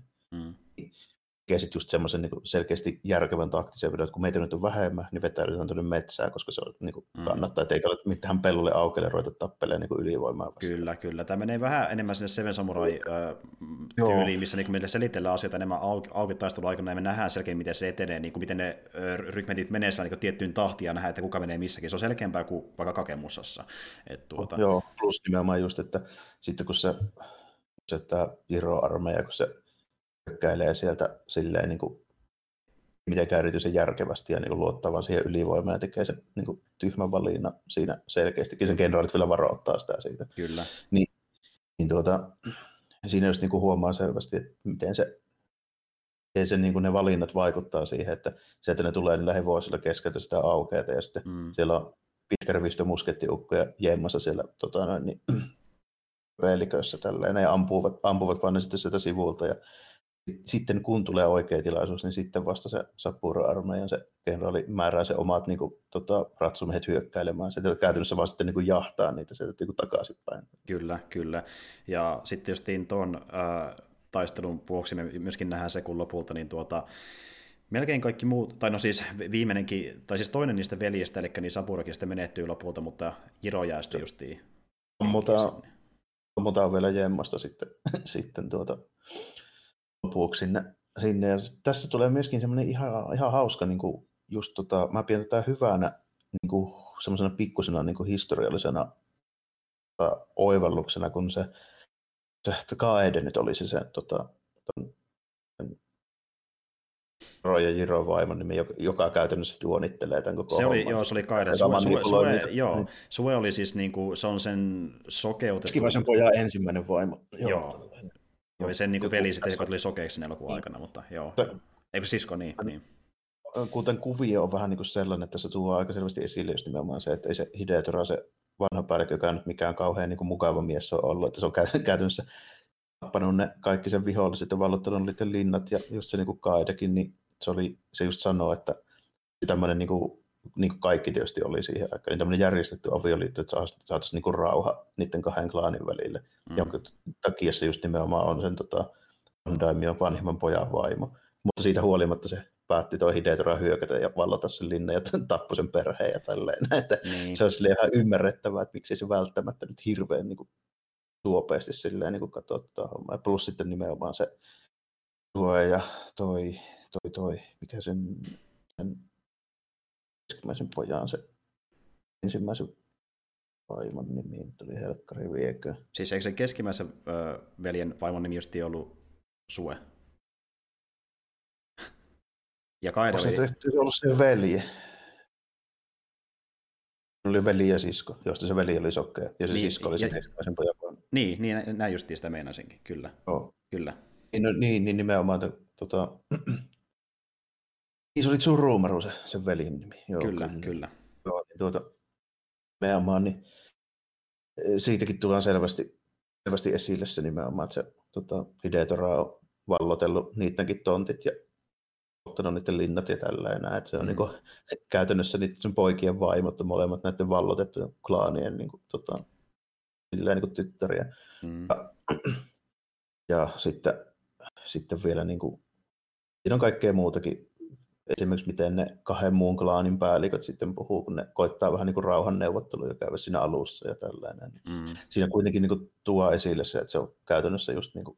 Ja sitten just semmoisen niin kuin selkeästi järkevän taktisen vedon, että kun meitä nyt on vähemmän, niin vetäydytään tuonne metsään, koska se on, niin kuin kannattaa, että eikä ole mitään pellolle aukeille ruveta tappeleen niin ylivoimaa vastaan. Kyllä, kyllä. Tämä menee vähän enemmän sinne Seven Samurai-tyyliin, missä niin meillä selitellään asioita enemmän auki taistelun aikana, ja me nähdään selkeästi, miten se etenee, niin kuin miten ne rykmentit menee niin tiettyyn tahtiin ja nähdään, että kuka menee missäkin. Se on selkeämpää kuin vaikka Kagemushassa. Joo, plus nimenomaan just, että sitten kun se Jiro-armeija, kun se hyökkäilee sieltä silleen niin kuin mitenkään erityisen järkevästi ja niin kuin luottaa vaan siihen ylivoimaan ja tekee sen niin kuin tyhmän valinnan siinä selkeästikin. Sen kenraalit vielä varoittaa sitä siitä. Kyllä. Siinä just niin kuin huomaa selvästi, että miten se niin kuin ne valinnat vaikuttaa siihen, että sieltä ne tulee niillä hevosilla keskeltä sitä aukeata ja sitten siellä on pitkä rivistö muskettiukkoja jemmassa siellä veilikössä tälleen ja ampuvat vaan ne sitten sieltä sivulta ja sitten kun tulee oikea tilaisuus, niin sitten vasta se Saburo-armeijan se kenraali määrää se omat niin kuin, ratsumiehet hyökkäilemään. Se käytännössä vaan sitten niin kuin, jahtaa niitä sieltä niin takaisinpäin. Kyllä, kyllä. Ja sitten justiin tuon taistelun vuoksi me myöskin nähdään se, kun lopulta niin melkein kaikki muut, tai no siis viimeinenkin, tai siis toinen niistä veljistä, eli niin Saburokin sitten menehtyy lopulta, mutta Jiro jää sitten justiin. Ammutaan vielä jemmasta sitten lopuksi sinne. Ja tässä tulee myöskin semmoinen ihan hauska, niin kuin just mä pidän tätä hyvänä niin kuin semmoisena pikkusena niin kuin historiallisena oivalluksena, kun se Kaede nyt olisi se Ro ja Jiro vaimon nimi, joka käytännössä duonittelee tämän koko homman. Se oli Kaede. Sue oli siis niinku, se on sen sokeutettu. Keskivaisen pojan ensimmäinen vaimo. Joo. Joo, sen niinku veli sitten, joka tuli sokeiksi elokuvan aikana, mutta joo. Eikö sisko niin? Kuten kuvio on vähän niinku sellainen, että se tuo aika selvästi esille just nimenomaan se, että ei se Hidetora, se vanha päällikkö, joka on nyt mikään kauhean niinku mukava mies on ollut, että se on käytännössä tappanut ne kaikki sen viholliset ja vallottanut niiden linnat, ja just se niinku Kaedekin, niin se just sanoo, että tämmöinen niin kuin kaikki tietysti oli siihen aikaan, niin tämmöinen järjestetty avioliitto, että saataisiin niin kuin rauha niiden kahden klaanin välille, jonka takia se just nimenomaan on sen Daimion vanhimman pojan vaimo. Mutta siitä huolimatta se päätti toi Hidetora hyökätä ja vallata sen linnan ja tappoi sen perheen ja tälleen. Se on silleen ihan ymmärrettävää, että miksi se välttämättä nyt hirveän niin kuin tuopeasti silleen niin kuin katsotaan hommaa. Plus sitten nimenomaan se tuo ja toi, mikä sen ensimmäisen pojan, se ensimmäisen vaimon nimi tuli helkkari viekö. Siis eikö se keskimmäisen veljen vaimon nimi justi ollut Sue? Ja Kaide oli... Se ollut se velje. Oli veli ja sisko, josta se veli oli sokea, ja se niin, sisko oli se keskimmäisen pojan vaimon. Niin, näin justiin sitä meinasinkin, kyllä. Oh. Kyllä. Niin nimenomaan se oli Tsurumaru sen velin nimi. Joo, kyllä. Joo, nimenomaan, niin siitäkin tullaan selvästi esille se nimenomaan, että se Hidetora on vallotellut niidenkin tontit ja ottanut niiden linnat ja tällainen, että se on niinku, käytännössä niiden sen poikien vaimot on molemmat näiden vallotettujen klaanien niinku, silleen, niinku tyttäriä. Ja Ja sitten vielä niin kuin, siinä on kaikkea muutakin. Esimerkiksi miten ne kahden muun klaanin päälliköt sitten puhuu, kun ne koittaa vähän niin kuin rauhanneuvotteluja käydä siinä alussa ja tällainen. Mm. Siinä kuitenkin niin kuin tuo esille se, että se on käytännössä just niin kuin,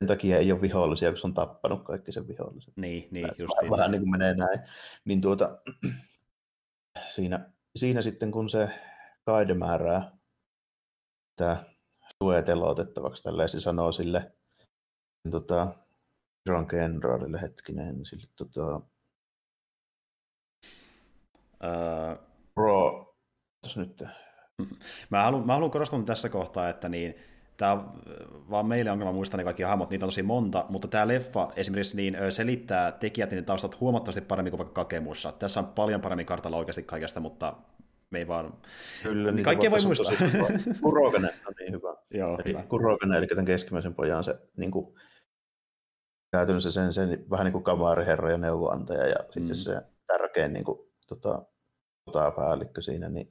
sen takia ei ole vihollisia, kun se on tappanut kaikki sen vihollisen. Niin, justiin. Vähän niin kuin menee näin. Niin siinä sitten, kun se Kaede määrää tämä suetelua otettavaksi, tälleen se sanoo sille Ron kenraalille hetkinen, sille Bro, tos nyt. Mä haluan korostaa tässä kohtaa, että niin, tämä vaan meille ongelma muistaa ne kaikki hahmot, niitä on tosi monta, mutta tämä leffa esimerkiksi niin selittää tekijät niiden taustat huomattavasti paremmin kuin vaikka Kagemusha. Tässä on paljon paremmin kartalla oikeasti kaikesta, mutta me ei vaan... Kyllä, niin kaikki voi muistaa. Kurogane on niin hyvä. Joo, eli Kurogane, eli tämän keskimmäisen pojan se niin kuin, käytännössä sen vähän niin kuin kamariherra ja neuvoantaja ja sitten se tärkein niin kuin, päällikkö siinä, niin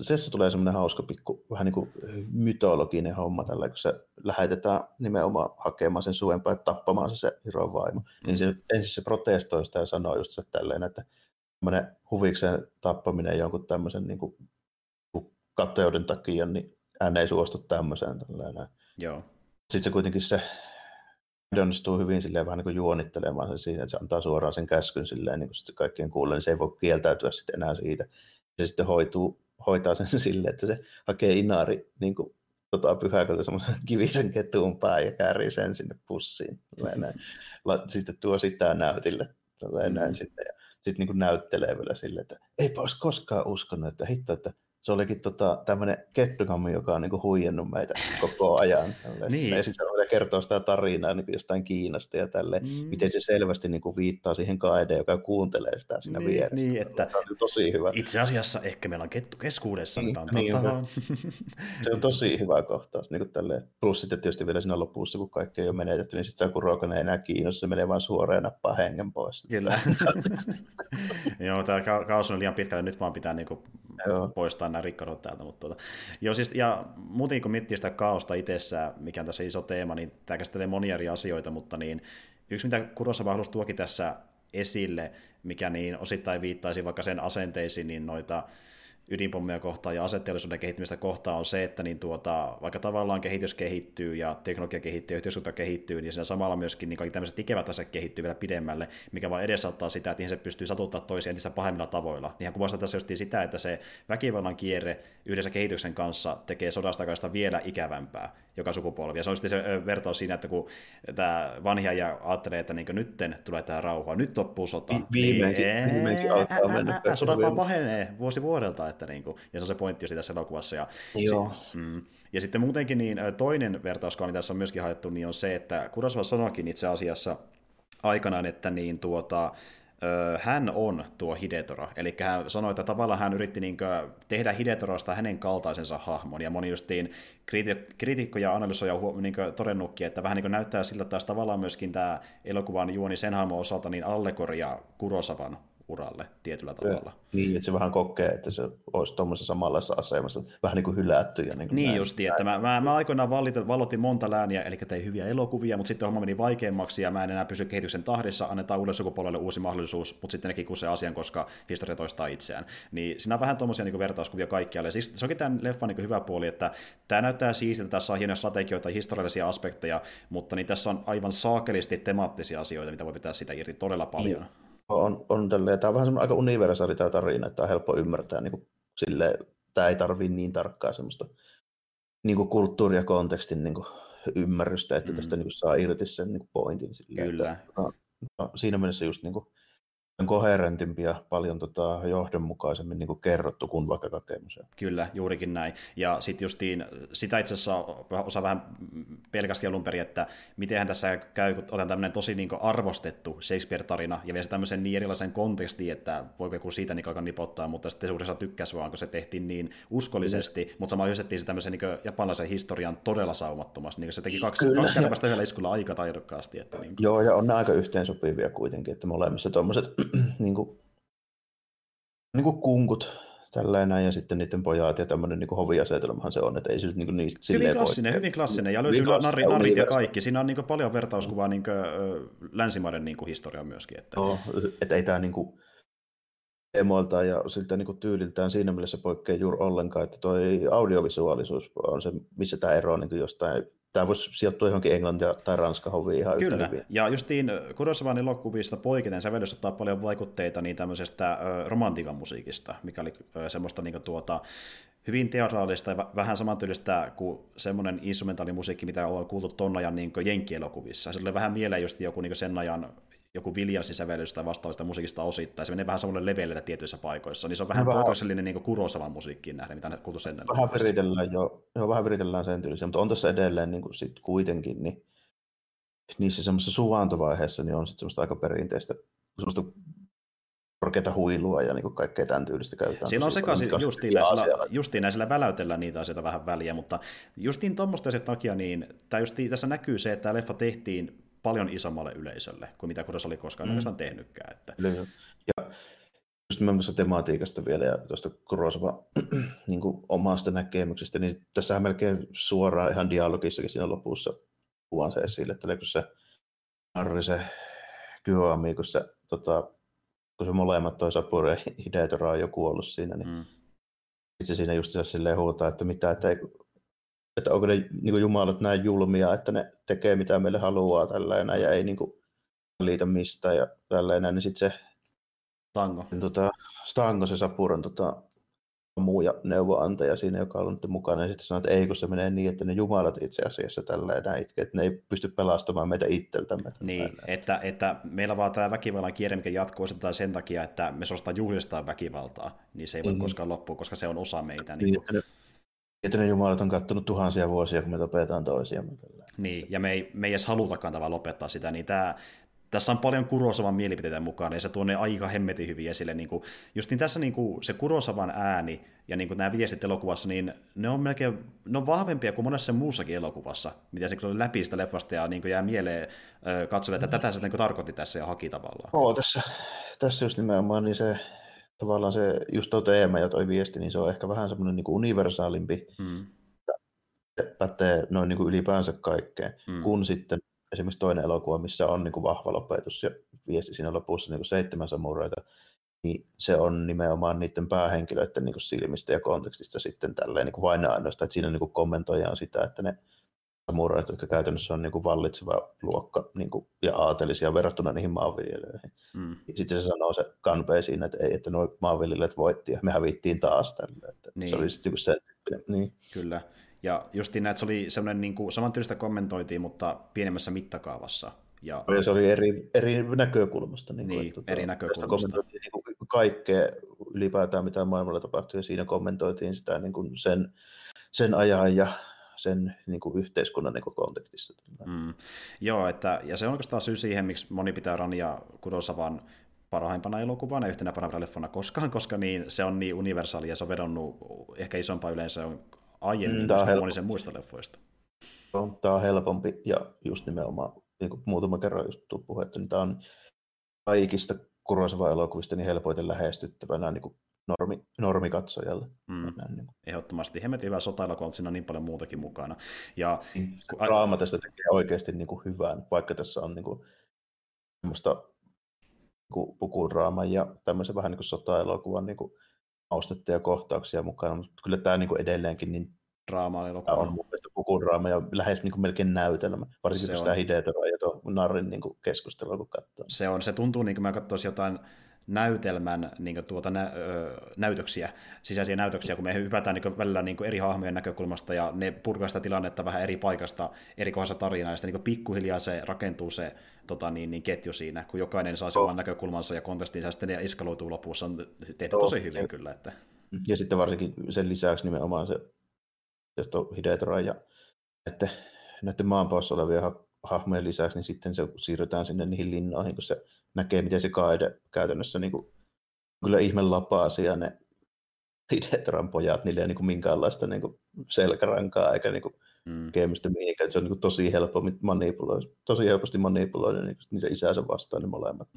se tulee semmoinen hauska pikku, vähän niin kuin mytologinen homma tällä, kun se lähetetään nimenomaan hakemaan sen suenpäin, tappamaan se Hiron vaimo. Niin se, ensin se protestoi sitä ja sanoo just se tälleen, että tämmöinen huvikseen tappaminen jonkun tämmöisen niin kuin kateuden takia, niin hän ei suostu tämmöiseen tällainen. Joo. Sitten se kuitenkin se onnistuu hyvin silleen vähän niin kuin juonittelemaan sen siinä, että se antaa suoraan sen käskyn silleen, niin kuin sitten kaikkien kuulee, niin se ei voi kieltäytyä sitten enää siitä. Se sitten hoitaa sen silleen, että se hakee Inari niin kuin pyhäköltä semmoisen kivisen ketuun päin ja käärii sen sinne pussiin. Sitten tuo sitä näytille. Sitten niin kuin näyttelee vielä silleen, että eipä olisi koskaan uskonut, että hitto, että se olikin tämmöinen kettukammi, joka on niinku huijannut meitä koko ajan. Niin. Ja sitten se kertoo sitä tarinaa niin jostain Kiinasta ja tälleen, miten se selvästi niinku viittaa siihen Kaedeen, joka kuuntelee sitä siinä vieressä. Niin, että on tosi hyvä. Itse asiassa ehkä meillä on kettu keskuudessa. Niin, se on tosi hyvä kohtaus. Niin plus sitten tietysti vielä siinä lopussa, kun kaikki ei ole menetetty, niin sitten Kurokone ei enää kiinnosta, se menee vaan suoraan ja nappaa hengen pois. Kyllä. Joo, tämä kaos on liian pitkälle, nyt vaan pitää niinku poistaa nämä rikkoudut täältä. Mutta Joo, siis, ja muuten kun miettii sitä kaosta itsessään, mikä on tässä iso teema, niin tämä käsittelee monia eri asioita, mutta niin, yksi mitä Kurosawa halusi tuokin tässä esille, mikä niin osittain viittaisi vaikka sen asenteisiin, niin noita ydinpommeja kohtaan ja aseteollisuuden kehittymistä kohtaan on se, että niin vaikka tavallaan kehitys kehittyy ja teknologia kehittyy ja yhteiskunta kehittyy, niin siinä samalla myöskin niin kaikki tämmöiset ikävät asiat kehittyy vielä pidemmälle, mikä vaan edesauttaa sitä, että ihmiset pystyy satuttamaan toisia entistä pahemmilla tavoilla. Niinhän kuvastaa tässä just sitä, että se väkivallan kierre yhdessä kehityksen kanssa tekee sodasta kaikista vielä ikävämpää joka sukupolvi. Ja se on sitten se vertaus siinä, että kun tämä vanhia ja ajattelee, että niin nytten tulee tämä rauha, nyt loppuu sota. Viimeinkin alkaa mennä. Sodat vaan pahenee vuosi vuodelta. Että niin kuin, ja se on se pointti jo tässä elokuvassa. Ja sitten muutenkin niin, toinen vertaus, joka on tässä on myöskin haettu, niin on se, että Kurosawa sanoikin itse asiassa aikanaan, että niin hän on tuo Hidetora. Eli hän sanoi, että tavallaan hän yritti niin kuin tehdä Hidetorasta hänen kaltaisensa hahmon. Ja moni justiin kriitikko ja analysoija on niin todennutkin, että vähän niin kuin näyttää siltä, että tässä tavallaan myöskin tämä elokuvan juoni sen hahmon osalta niin allegoria Kurosawan uralle tietyllä tavalla. Niin, että se vähän kokee, että se olisi tuommoisessa samanlaisessa asemassa vähän niin kuin hylätty. Ja niin justiin, että mä aikoinaan vallotin monta lääniä, eli tein hyviä elokuvia, mutta sitten homma meni vaikeammaksi ja mä en enää pysy kehityksen tahdissa, annetaan uudelle sukupolvelle uusi mahdollisuus, mutta sitten nekin kusee asian, koska historia toistaa itseään. Niin siinä on vähän tuommoisia niin vertauskuvia kaikkialle. Siis se onkin tämän leffan niin hyvä puoli, että tämä näyttää siistiltä, tässä on hienoja strategioita ja historiallisia aspekteja, mutta niin tässä on aivan saakelisti temaattisia asioita, mitä voi pitää sitä irti todella paljon. On tälleen, tämä on vähän semmoinen aika universaali tämä tarina, että on helppo ymmärtää niin kuin silleen, tämä ei tarvitse niin tarkkaa semmoista niin kuin kulttuuri- ja kontekstin niin kuin ymmärrystä, että tästä niin kuin saa irti sen niin kuin pointin. Silleen, kyllä. Että, siinä mielessä just niin kuin koherentimpi ja paljon johdonmukaisemmin niin kuin kerrottu kuin vaikka Kagemusha. Kyllä, juurikin näin. Ja sitten justiin sitä itse asiassa osa vähän pelkästään alun perin, että mitenhän tässä käy, kun otan tämmöinen tosi niin kuin arvostettu Shakespeare-tarina ja vielä se tämmöisen niin erilaisen kontekstin, että voiko joku siitä niin alkaa nipottaa, mutta sitten suuressa tykkäsi vaan, kun se tehtiin niin uskollisesti, mutta samalla yhdistettiin se tämmöisen niin kuin japanilaisen historian todella saumattomasti. Niin se teki kaksi kärpästä yhdellä iskulla aika taidokkaasti. Että niin kuin. Joo, ja on ne aika yhteensopivia kuitenkin, että molemmissa tuommoiset niin kuin kunkut tällainen ja sitten niiden pojat ja tämmöinen niin hoviasetelmahan se on, että ei se niin niistä silleen poikkeaa. Hyvin klassinen ja löytyy narit ja kaikki. Siinä on niin paljon vertauskuvaa niin länsimaiden niin historiaan myöskin. Että no, et ei tämä niin emoiltaan ja siltä niin tyyliltään siinä mielessä poikkea juuri ollenkaan, että tuo audiovisuaalisuus on se, missä tämä ero niin jostain. Tämä voisi sijoittua johonkin Englantia tai Ranskan hoviin ihan yhtä hyvin. Kyllä, ja justiin Kurosawan elokuvista poiketen sävellys ottaa paljon vaikutteita niin tämmöisestä romantiikan musiikista, mikä oli semmoista niin hyvin teatraalista ja vähän samantyylistä kuin semmoinen instrumentaalimusiikki, mitä on kuultu ton ajan niin jenkkielokuvissa. Se oli vähän mieleen just joku niin sen ajan joku Williamsin sävellys tai vastaavista musiikista osittain. Se menee vähän samalle levelille tietyissä paikoissa, niin se on vähän paikallinen niin Kurosawan musiikkiin nähden, mitä kuultu sen nähdä. Vähän viritellään sen tyylisiä, mutta on tässä edelleen niin kuin sit kuitenkin, niin niissä semmoisessa suvantovaiheessa niin on sitten semmoista aika perinteistä, semmoista korkeata huilua ja niin kaikkea tämän tyylistä käytetään. Siellä on sekaisin justiin näin, sillä väläytellään niitä asioita vähän väliä, mutta justiin tuommoista sen takia, niin tässä näkyy se, että tämä leffa tehtiin paljon isommalle yleisölle kuin mitä Kurosawa oli koskaan oikeastaan tehnytkään. Että. Ja just muassa tematiikasta vielä ja tuosta Kurosawa niin omasta näkemyksestä, niin tässä melkein suoraan ihan dialogissakin siinä lopussa kuvaan se esille, että kun se Harri, se Kyōami, kun se molemmat toi Saburo ja Hidetora on jo kuollut siinä, niin itse siinä just silleen huutaa, että mitä, että onko ne niin jumalat näin julmia, että ne tekee mitä meille haluaa tällainen ja ei niin kuin liitä mistään ja tällainen, niin sitten se tango, se Saburon muu ja neuvoantaja siinä, joka on ollut mukana, ja sitten sanoo, että ei, kun se menee niin, että ne jumalat itse asiassa tällainen itkee, että ne ei pysty pelastamaan meitä itseltämme. Niin, että meillä vaan tämä väkivallan kierre, mikä jatkuu osittain sen takia, että me suostaan juhlistaa väkivaltaa, niin se ei voi koskaan loppua, koska se on osa meitä. Niin, että ne jumalat on kattonut tuhansia vuosia, kun me lopetaan toisiamme. Niin, ja me ei edes halutakaan tavallaan lopettaa sitä, niin tässä on paljon Kurosawan mielipiteitä mukaan, ja se tuo ne aika hemmetin hyvin esille. Niin kuin, just niin tässä niin kuin se Kurosawan ääni ja niin kuin nämä viestit elokuvassa, niin ne on vahvempia kuin monessa muussakin elokuvassa, mitä se oli läpi sitä leffasta ja niin kuin jää mieleen katsoa, että tätä se niin kuin tarkoitti tässä ja haki tavallaan. Joo, tässä just nimenomaan niin se. Tavallaan se just tuo teema ja tuo viesti, niin se on ehkä vähän semmoinen niin kuin universaalimpi, se pätee noin niin kuin ylipäänsä kaikkeen, kun sitten esimerkiksi toinen elokuva, missä on niin kuin vahva lopetus ja viesti siinä lopussa niin kuin 7 samuraita, niin se on nimenomaan niiden päähenkilöiden niin kuin silmistä ja kontekstista sitten tälleen niin kuin vain ainoastaan, että siinä niin kuin kommentoidaan sitä, että ne samuraat, jotka käytännössä on niin kuin vallitseva luokka niin kuin, ja aatelisia verrattuna niihin maanviljelijöihin. Sitten se sanoo se kanpee siinä, että ei, että nuo maanviljelijät voitti ja me hävittiin taas tälle. Niin. Se oli sitten se. Niin. Kyllä. Ja justiin näin, että se oli semmoinen, niin kuin, samantyylistä kommentoitiin, mutta pienemmässä mittakaavassa. Ja se oli eri näkökulmasta. Eri näkökulmasta. Niin kaikkea ylipäätään, mitä maailmalla tapahtui, ja siinä kommentoitiin sitä niin kuin sen ajan ja sen niin kuin yhteiskunnan niin kuin kontekstissa. Joo, ja se on oikeastaan syy siihen, miksi moni pitää Rania Kurosawan parhaimpana elokuvana ja yhtenä parhaimpana leffana koskaan, koska niin se on niin universaali ja se on vedonnut ehkä isompaan yleensä aiemmin moni sen muista leffoista. Joo, tämä on helpompi ja just nimenomaan, niin kuin muutama kerran just tullut puhetta, niin tämä on kaikista Kurosawan elokuvista niin helpoiten lähestyttävänä niin kuin normikatsojalle. Ehdottomasti. Hemmetin hyvää sotailua, kun on siinä niin paljon muutakin mukana. Ja draama tästä tekee oikeasti niin kuin hyvän, vaikka tässä on niin kuin semmoista niin pukudraaman ja tämmöisen vähän niin kuin sota-elokuvan niin kuin maustetta ja kohtauksia mukana, mutta kyllä tämä niin kuin edelleenkin niin draama-elokuva on mun mielestä pukudraama ja lähes niin kuin melkein näytelmä, varsinkin sitä Hidetoraa ja tuon narrin niin kuin keskustelua, kun katsoo. Se tuntuu niin kuin mä katsoisin jotain näytelmän niin näytöksiä, sisäisiä näytöksiä, kun me hypätään niin välillä niin eri hahmojen näkökulmasta ja ne purkaa sitä tilannetta vähän eri paikasta, eri kohdassa tarinaa, ja sitten niin pikkuhiljaa se rakentuu se ketju siinä, kun jokainen saa oman näkökulmansa ja kontekstinsa, ja sitten ne eskaloituu lopussa, on tehty tosi hyvin kyllä. Että. Ja sitten varsinkin sen lisäksi nimenomaan se Hidetora ja että näiden maanpaossa olevien hahmojen lisäksi, niin sitten se siirrytään sinne niihin linnoihin, kun se näkee, miten se Kaede käytännössä niin kuin, kyllä ihme lapaasi ja ne Hidetoran pojat, niillä ei ole niin kuin minkäänlaista niin kuin selkärankaa eikä niin kuin tekemistä mihinkään. Se on niin tosi helppo manipuloida, tosi helposti manipuloida niin niitä isäänsä vastaan ne molemmat.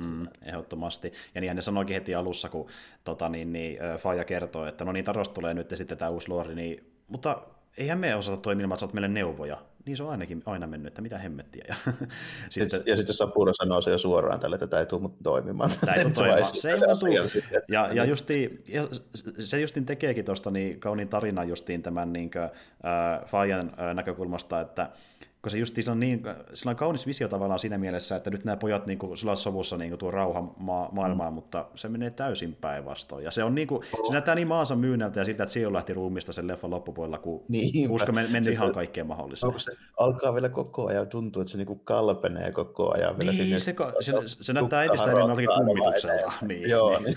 Ehdottomasti. Ja niinhän ne sanoikin heti alussa, kun Faija kertoo, että no niin, Tarosta tulee nyt ja sitten tämä uusi luori, niin, mutta eihän me osata toimimaan, että meille neuvoja. Niin se on ainakin aina mennyt, että mitä hemmettiä. Ja sitten Saburo sanoo se jo suoraan tälle, että tämä ei tule toimimaan. Tämä ei tule toimimaan. Se ei tule. Ja justiin, se justiin tekeekin tuosta niin kauniin tarinan justiin tämän niin kuin, Faijan näkökulmasta, että kun se justiin on niin, sillä on kaunis visio tavallaan siinä mielessä, että nyt nämä pojat niin kuin sulassa sovussa niin kuin tuo rauhan maailmaan, mutta se menee täysin päinvastoin. Ja se on niin kuin, se näyttää niin maansa myynältä ja siltä, että Sio lähti ruumista sen leffan loppupuolella, kun usko mennyt ihan kaikkeen mahdolliseen. Se alkaa vielä koko ajan tuntua, että se niin kuin kalpenee koko ajan. Vielä niin, se näyttää entistä enemmältäkin kummitukselta. Niin, joo, niin.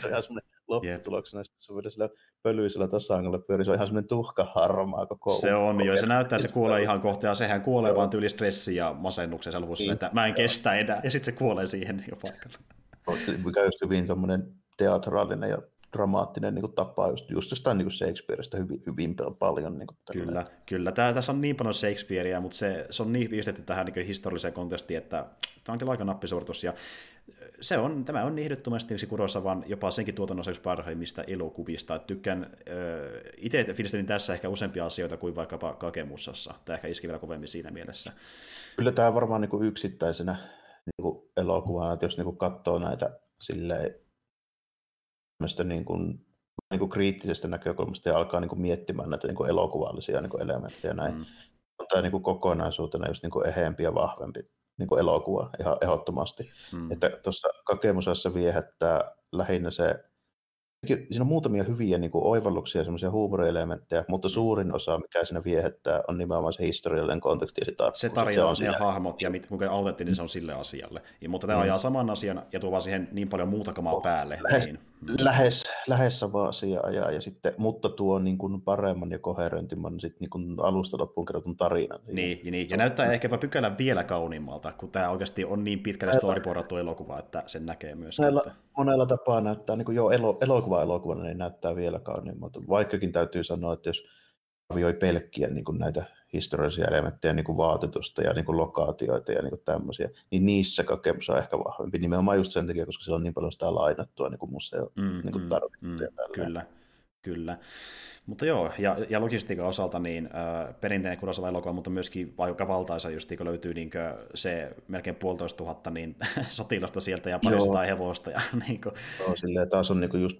Se on ihan semmoinen lopputuloksena se on sillä pölyisellä tasangolla pyöri, se on ihan semmoinen tuhka harmaa koko se on jo, se näyttää, se kuolee ihan kohtaan, sehän kuolee vaan tyyli stressi ja masennuksen selvuus, että mä en kestä enää, ja sitten se kuolee siihen jo paikalla. Mikä on just hyvin tommoinen teatraalinen ja dramaattinen niin tapaa just jostain niin Shakespeareista hyvin paljon. Niin kyllä, kyllä. Tässä on niin paljon Shakespearea, mutta se on niin pistetty tähän niin historialliseen kontekstiin, että tämä on kyllä aika nappisuoritus. Ja tämä on ehdottomasti yksi Kurosawan jopa senkin tuotannossa yksi parhaimmista elokuvista. Tykkään itse fiilistelin tässä ehkä useampia asioita kuin vaikkapa Kagemushassa. Tämä ehkä iski vielä kovemmin siinä mielessä. Kyllä tämä varmaan niin yksittäisenä niin elokuvana, että jos niin katsoo näitä silleen, niin kuin kriittisestä näkökulmasta ja alkaa niin kuin miettimään näitä niin kuin elokuvallisia niin kuin elementtejä. Näin. Tämä niin kuin kokonaisuutena just niin kuin eheempi ja vahvempi niin kuin elokuva ihan ehdottomasti. Että tuossa Kagemushassa viehättää lähinnä se, siinä on muutamia hyviä niin kuin oivalluksia, semmoisia huumorielementtejä, mutta suurin osa, mikä siinä viehättää, on nimenomaan se historiallinen konteksti ja se tarkoitus. Se tarina, ne hahmot ja kuinka autenttinen se on sille asialle. Mutta tämä ajaa saman asian ja tuo vaan siihen niin paljon muuta kamaa päälle. Lähes sama asia ajaa, ja sitten, mutta tuo niin kuin paremman ja koherentimman sit niin kuin alusta loppuun kerrotun tarinan. Niin. Ja näyttää ehkäpä pykälän vielä kauniimmalta, kun tämä oikeasti on niin pitkälle storyboardattu elokuva, että sen näkee myös. Monella tapaa näyttää, niin kuin jo elokuvana, niin näyttää vielä kauniimmalta. Vaikkakin täytyy sanoa, että jos arvioi pelkkiä niin kuin näitä historiallisia elementtejä, niin kuin vaatetusta ja niin kuin lokaatioita ja niin kuin tämmöisiä, niin niissä Kagemusha on ehkä vahvempi. Nimenomaan just sen takia, koska siellä on niin paljon sitä lainattua niin kuin museo-tarvittua. Kyllä. Mutta joo, ja logistiikan osalta niin perinteinen Kurosawan elokuva, mutta myöskin aika valtaisa just, kun löytyy niin se melkein 1,500 niin, sotilasta sieltä ja paristaa hevosta. Ja, niin kuin. Joo, silleen taas on niin kuin just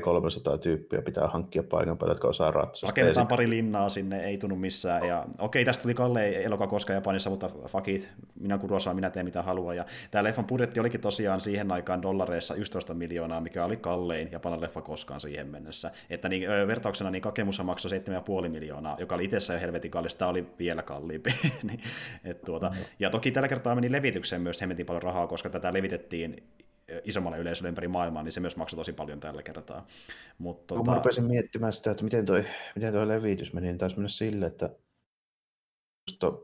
300 tyyppiä pitää hankkia paikan päälle, jotka osaa ratsastaa. Rakennetaan pari linnaa sinne, ei tunnu missään. No. Ja okei, tästä tuli kallein elokuva koskaan Japanissa, mutta fuck it, minä Kurosawa, minä teen mitä haluan. Ja tämä leffan budjetti olikin tosiaan siihen aikaan dollareissa 11 miljoonaa, mikä oli kallein Japanin leffa koskaan siihen mennessä. Että niin, vertauksena niin Kagemusha maksoi 7,5 miljoonaa, joka oli itsessään jo helvetin kallis, tämä oli vielä kalliimpi. Ja toki tällä kertaa meni levitykseen myös hemmetin paljon rahaa, koska tätä levitettiin isommalle yleisölle ympäri maailmaa, niin se myös maksoi tosi paljon tällä kertaa. Mä rupesin miettimään sitä, että miten toi levitys meni, niin taisi mennä sille, että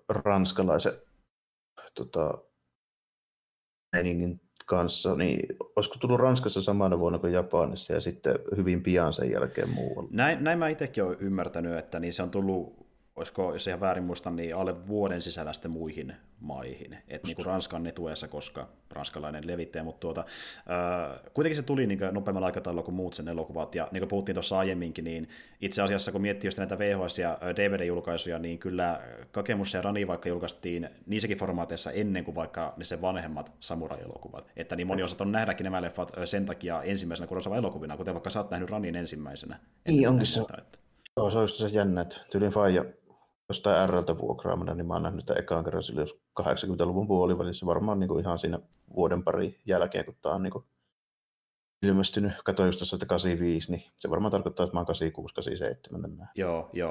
ranskalaisen meiningin kanssa, niin olisiko tullut Ranskassa samana vuonna kuin Japanissa ja sitten hyvin pian sen jälkeen muualla? Näin mä itsekin olen ymmärtänyt, että niin se on tullut, olisiko, jos ihan väärin muistan, niin alle vuoden sisällä sitten muihin maihin. Että niin kuin Ranskan etuessa, koska ranskalainen levittäjä, mutta kuitenkin se tuli niin kuin nopeammalla aikataululla kuin muut sen elokuvat, ja niin kuin puhuttiin tuossa aiemminkin, niin itse asiassa kun miettii just näitä VHS- ja DVD-julkaisuja, niin kyllä Kagemusha ja Rani vaikka julkaistiin niissäkin formaateissa ennen kuin vaikka ne sen vanhemmat samurai-elokuvat. Että niin moni osaton nähdäkin nämä leffat sen takia ensimmäisenä Kurosawa-elokuvina, kuten vaikka sä oot nähnyt Ranin ensimmäisenä. Niin, onko se? Joo, se on just se jännä, että tyylin Faija jostain R-ltä vuokraamana, niin mä oon nähnyt tämän ekaan kerran silloin 80-luvun puolivälissä, varmaan niin kuin ihan siinä vuoden pari jälkeen, kun tää on niin kuin ilmestynyt. Katsoin just tuossa, että 85, niin se varmaan tarkoittaa, että mä oon 86, 87. Joo. Ja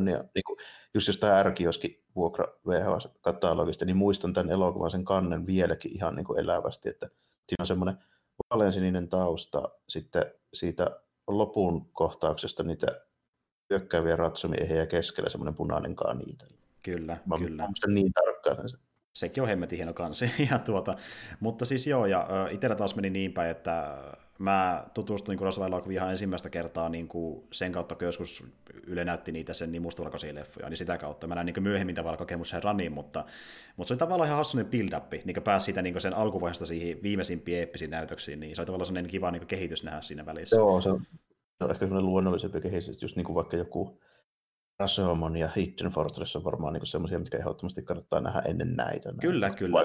niin kuin, just jos tämä R-kioski vuokra VHS-katalogista, niin muistan tämän elokuvan sen kannen vieläkin ihan niin kuin elävästi, että siinä on semmoinen vaaleansininen tausta sitten siitä lopun kohtauksesta niitä hyökkääviä ratsumiehiä ja keskellä semmoinen punainen kaani. Kyllä. Mä muistan niin tarkkaan sen Sekin on hemmetin hieno kansi. Mutta siis joo, ja itsellä taas meni niin päin, että mä tutustuin Kurosawa-elokuviin ihan ensimmäistä kertaa niin kuin sen kautta, kun joskus Yle näytti niitä sen niin mustavalkoisia leffoja, niin sitä kautta. Mä näin niin myöhemmin tavallaan Kagemushan Ranin, mutta se oli tavallaan ihan hassuinen build-up, niin pääsi siitä niin sen alkuvaiheesta siihen viimeisimpiin eeppisiin näytöksiin, niin se oli tavallaan sellainen kiva niin kehitys nähdä siinä välissä. Joo, se on ehkä sellainen luonnollisempi kehitys, just niin kuin vaikka joku Rashomon ja Hidden Fortress on varmaan niin semmoisia, mitkä ehdottomasti kannattaa nähdä ennen näitä. Kyllä, kyllä.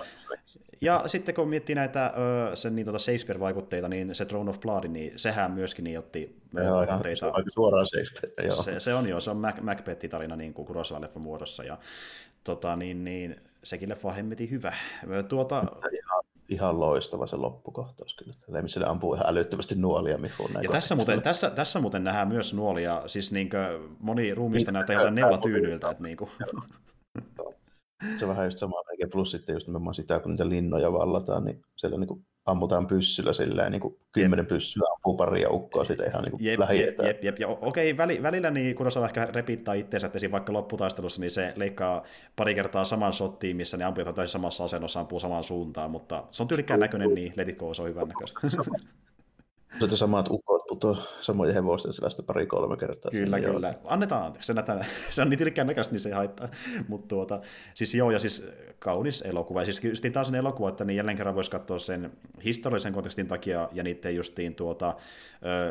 Ja sitten kun miettii näitä sen niin Shakespeare-vaikutteita, niin se Throne of Blood, niin sehän myöskin niin otti vaikutteita. Joo, aika suoraan Shakespeare. Joo. Se on Macbeth-tarina niin kuin Kurosawa-leffan muodossa, ja sekin leffa on hemmetin hyvä. Ihan loistava se loppukohtaus kyllä. Tällä missä ne ampuu ihan älyttömästi nuolia Mifuneen. Ja tässä muuten nähdään myös nuolia, siis niinkö moni ruumiista näyttää jotain neulatyynyiltä, että niinku. Se on vähän just sama, plus sitten just nimenomaan sitä, kun niitä linnoja vallataan, niin siellä niinku ammutaan pyssyllä silleen, niinku 10 pyssyllä ampuu paria ukkoa siitä ihan niinku lähietään. Jep. Ja okei, välillä niin Kurosawa ehkä repittää itseensä, että vaikka lopputaistelussa, niin se leikkaa pari kertaa saman shottiin, missä ne ampujat on täysin samassa asennossa, ampuu samaan suuntaan, mutta se on tyylikkään näköinen, niin let it go, se on hyvän näköistä. Sitten samat ukot putoaa samoja hevosten selästä pari-kolme kertaa. Kyllä. Annetaan anteeksi. Se on niin tyylikkään näköistä, niin se ei haittaa. Mutta siis joo, ja siis kaunis elokuva. Ja siis justiin taas sen elokuva, että niin jälleen kerran voisi katsoa sen historiallisen kontekstin takia ja niiden justiin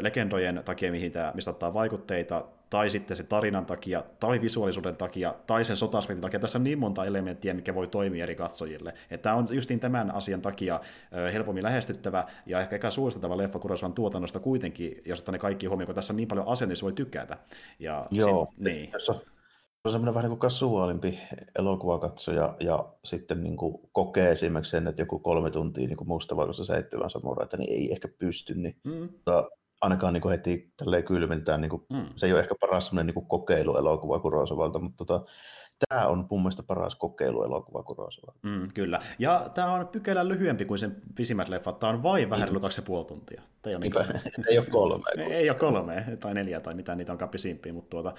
legendojen takia, mistä ottaa vaikutteita, tai sitten sen tarinan takia, tai visuaalisuuden takia, tai sen sota-aspektin takia. Tässä on niin monta elementtiä, mikä voi toimia eri katsojille. Tämä on justiin tämän asian takia helpommin lähestyttävä ja ehkä suositeltava leffa Kurosawan tuotannosta kuitenkin, jos ottaa ne kaikki huomioon, kun tässä on niin paljon asiaa, niin se voi tykätä. Ja joo, niin. Se on semmoinen vähän niin kuin kasuaalimpi elokuvakatsoja ja sitten niin kuin kokee esimerkiksi sen, että joku 3 tuntia niin kuin mustavalkoista 7 samuraita, niin ei ehkä pysty. Niin. Ainakaan niin kuin heti tälleen kylmiltään, niin kuin, se ei ole ehkä paras semmoinen niin kokeiluelokuva Kurosavalta, mutta tämä on mun mielestä paras kokeiluelokuva Kurosavalta. Kyllä, ja tämä on pykälän lyhyempi kuin sen pisimmät leffat, tämä on vain vähän reilu 2,5 tuntia. Ei ole 3. Ei ole 3 tai 4 tai mitään, niitä onkaan pisimpiä, mutta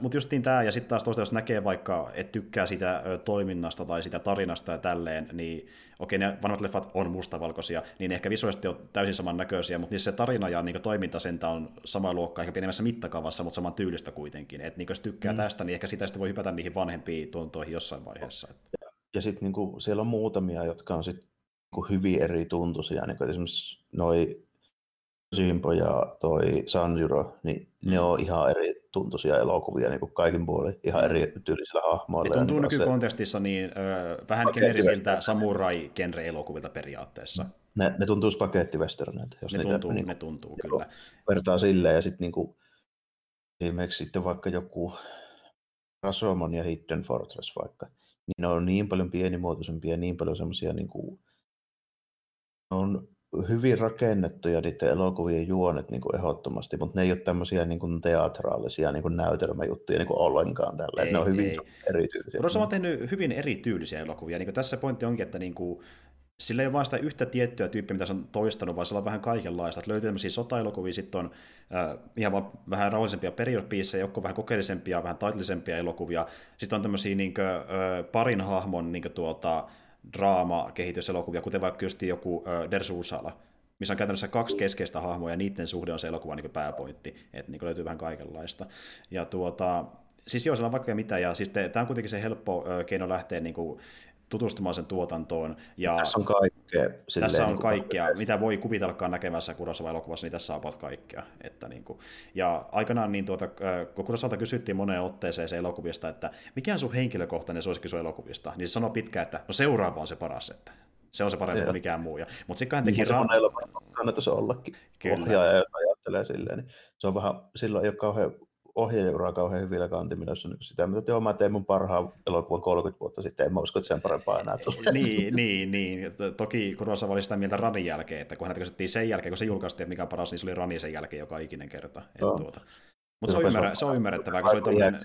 mut justiin tämä, ja sitten taas toista, jos näkee vaikka, et tykkää sitä toiminnasta tai sitä tarinasta ja tälleen, niin okei, ne vanhat leffat on mustavalkoisia, niin ehkä visuaalisesti on täysin samannäköisiä, mutta niissä se tarina ja niin toiminta sentä on sama luokka, ehkä pienemmässä mittakaavassa, mutta saman tyylistä kuitenkin. Että niin, jos tykkää tästä, niin ehkä sitä sitten voi hypätä niihin vanhempiin tuontoihin jossain vaiheessa. Ja sitten niin siellä on muutamia, jotka on sitten niin hyvin eri tuntuisia, niin esimerkiksi noi Simpo ja toi Sanjuro, niin ne on ihan eri tuntuisia elokuvia niin kuin kaikin puolin, ihan eri tyylisillä hahmoilla. Ne tuntuu nykykontekstissa niin, vähän generisiltä samurai-genre-elokuvilta periaatteessa. Ne tuntuu spagetti-westerneiltä. Ne tuntuu kyllä. Vertaa silleen, ja sitten niinku, esimerkiksi sitten vaikka joku Rashomon ja Hidden Fortress vaikka, niin ne on niin paljon pienimuotoisempia ja niin paljon semmoisia, niinku, ne on hyvin rakennettuja niiden elokuvien juonet niin kuin ehdottomasti, mutta ne ei ole tämmöisiä niin kuin teatraalisia niin kuin näytelmäjuttuja niin kuin ollenkaan tällä. Ne on hyvin erityylisiä. Kurosawa on tehnyt hyvin erityylisiä elokuvia. Niin kuin tässä pointti onkin, että niin kuin sillä ei ole vain sitä yhtä tiettyä tyyppiä, mitä se on toistanut, vaan sillä on vähän kaikenlaista. Että löytyy tämmöisiä sotaelokuvia, sitten on ihan vaan vähän rauhallisempia periodpiissejä, jotka vähän kokeellisempia, vähän taiteellisempia elokuvia. Sitten on tämmöisiä niin kuin, parin hahmon niin kuin, draama-kehityselokuvia, kuten vaikka just joku Dersu Uzala, missä on käytännössä 2 keskeistä hahmoa, ja niiden suhde on se elokuva niin kuin pääpointti, että niin löytyy vähän kaikenlaista. Ja siis joo, siellä on vaikka mitä, ja siis tämä on kuitenkin se helppo keino lähteä niin kuin tutustumaan sen tuotantoon. Ja tässä on kaikkea. Tässä on kaikkea. Mitä voi kuvitellakaan näkemässä Kurosawa-elokuvassa, niin tässä on kaikkea. Että niin kuin. Ja aikanaan niin kun Kurosavalta kysyttiin moneen otteeseen se elokuvista, että mikä on sun henkilökohtainen suosikki sun elokuvista, niin se sanoi pitkään, että no seuraava on se paras, että se on se parempi kuin mikään muu. Mutta sitten hän teki Ran. Kannattaisi ollakin. Ohjaaja, jota ajattelee silleen. Niin se on vähän, silloin ei ole kauhean ohjeura kauhean hyvillä kantimilla, jos on sitä, mitä joo, mä tein mun parhaan elokuvan 30 vuotta sitten, en mä usko, että sen parempaa enää tulee. Niin. Toki Kurosawa oli sitä mieltä Ranin jälkeen, että kun häntä kysyttiin sen jälkeen, kun se julkaistiin, mikä on paras, niin se oli Rani sen jälkeen joka ikinen kerta. Mutta se on ymmärrettävää, kun se oli tommoinen.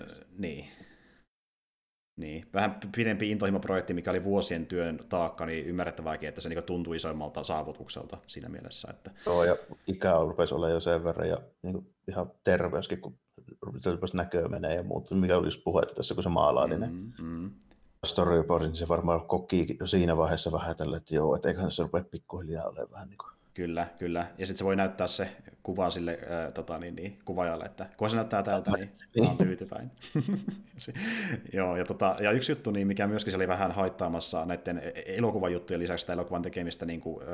Niin. Vähän pidempi intohimoprojekti, mikä oli vuosien työn taakka, niin ymmärrettävääkin, että se niin tuntui isoimmalta saavutukselta siinä mielessä. Että joo, ja ikää rupesi olemaan jo sen verran, ja niin ihan terveyskin, kun rupesi näköä menee ja muuta, mikä olisi puhua, että tässä kun se maalaa, niin storyboardin, niin se varmaan kokii siinä vaiheessa vähän tällä, että joo, et eiköhän se rupea pikkuhiljaa ole vähän niin kuin. Kyllä, kyllä. Ja sitten se voi näyttää se kuva sille kuvaajalle, että kun se näyttää tältä, niin mä oon tyytyväinen. Joo, ja yksi juttu, niin mikä myöskin se oli vähän haittaamassa näiden elokuvajuttujen lisäksi tai elokuvan tekemistä niin kuin,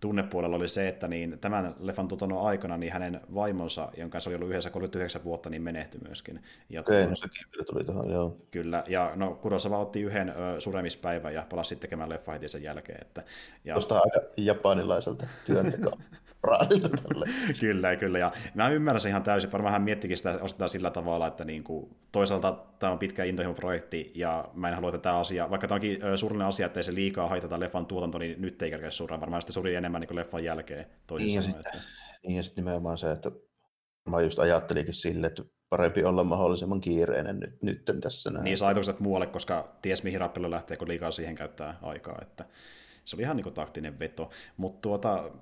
tunnepuolella oli se, että niin tämän leffan tuotannon aikana niin hänen vaimonsa, jonka se oli ollut yhdessä 39 vuotta, niin menehtyi myöskin. Ja sekin tuli tähän, joo. Kyllä, ja no, Kurosawa otti yhden suremispäivän ja palasi sitten tekemään leffa heti sen jälkeen. Että, ja... Tuosta aika japanilaiselta työntekoa. Kyllä, kyllä. Ja mä ymmärrän ihan täysin. Varmaan hän miettikin sitä osittain sillä tavalla, että niinku, toisaalta tämä on pitkä intohimoprojekti ja mä en halua tätä asiaa, vaikka tämä onkin surullinen asia, ettei se liikaa haitata leffan tuotantoa, niin nyt ei kerkeä surraa. Varmaan sitten surii enemmän niin kuin leffan jälkeen toisin sanoen. Niin ja sitten nimenomaan se, että mä just ajattelinkin silleen, että parempi olla mahdollisimman kiireinen nyt tässä. Näin. Niin, sä ajatukset muualle, koska ties mihin rappelilla lähtee, kun liikaa siihen käyttää aikaa, että... Se oli ihan niin kuin taktinen veto, mutta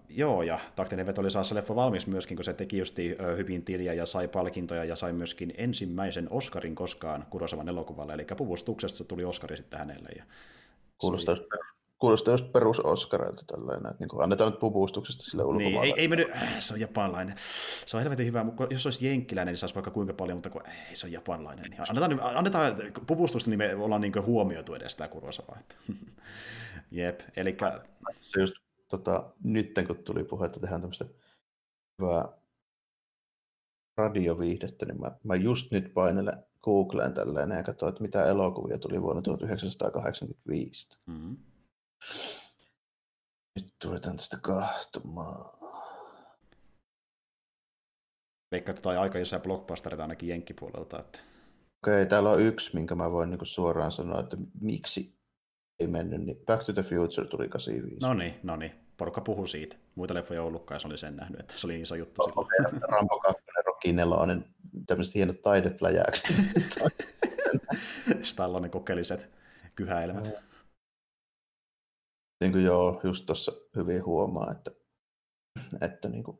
joo, ja taktinen veto oli saada se leffa valmiiksi myöskin, kun se teki justiin hyvin tiliä ja sai palkintoja ja sai myöskin ensimmäisen Oscarin koskaan Kurosawan elokuvalle, eli puvustuksesta tuli Oscari sitten hänelle. Ja kuulostaa just perus-Oscarilta tällainen, että niin annetaan nyt puvustuksesta sille ulkomaalaiselle. Niin, ei mennyt, se on japanlainen. Se on helvetin hyvä, mutta jos se olisi jenkkiläinen, niin saisi vaikka kuinka paljon, mutta kun ei, se on japanlainen. Niin annetaan puvustuksesta, niin me ollaan niin kuin huomioitu edes tämä Kurosawaa. Jep, eli... Se just nyt, kun tuli puhe, että tehdään tämmöistä hyvää radioviihdettä, niin mä just nyt painelen Googleen tälleen ja katsoin, että mitä elokuvia tuli vuonna 1985. Mm-hmm. Nyt tulitaan tästä kahtumaan. Veikkaa tätä aika jossain blockbusterita ainakin jenkkipuolelta. Että... Okei, täällä on yksi, minkä mä voin niinku suoraan sanoa, että miksi ei mennyt, niin Back to the Future tuli 85. No niin, porukka puhui siitä. Muita leffoja on ollutkaan, se oli sen nähnyt, että se oli iso juttu silloin. Okei, Rambo 2, Rocky 4, tämmöiset hienot taidepläjääkset. Stallonen kokeelliset kyhäilemät. Niin kuin joo, just tuossa hyvin huomaa, että niin kuin,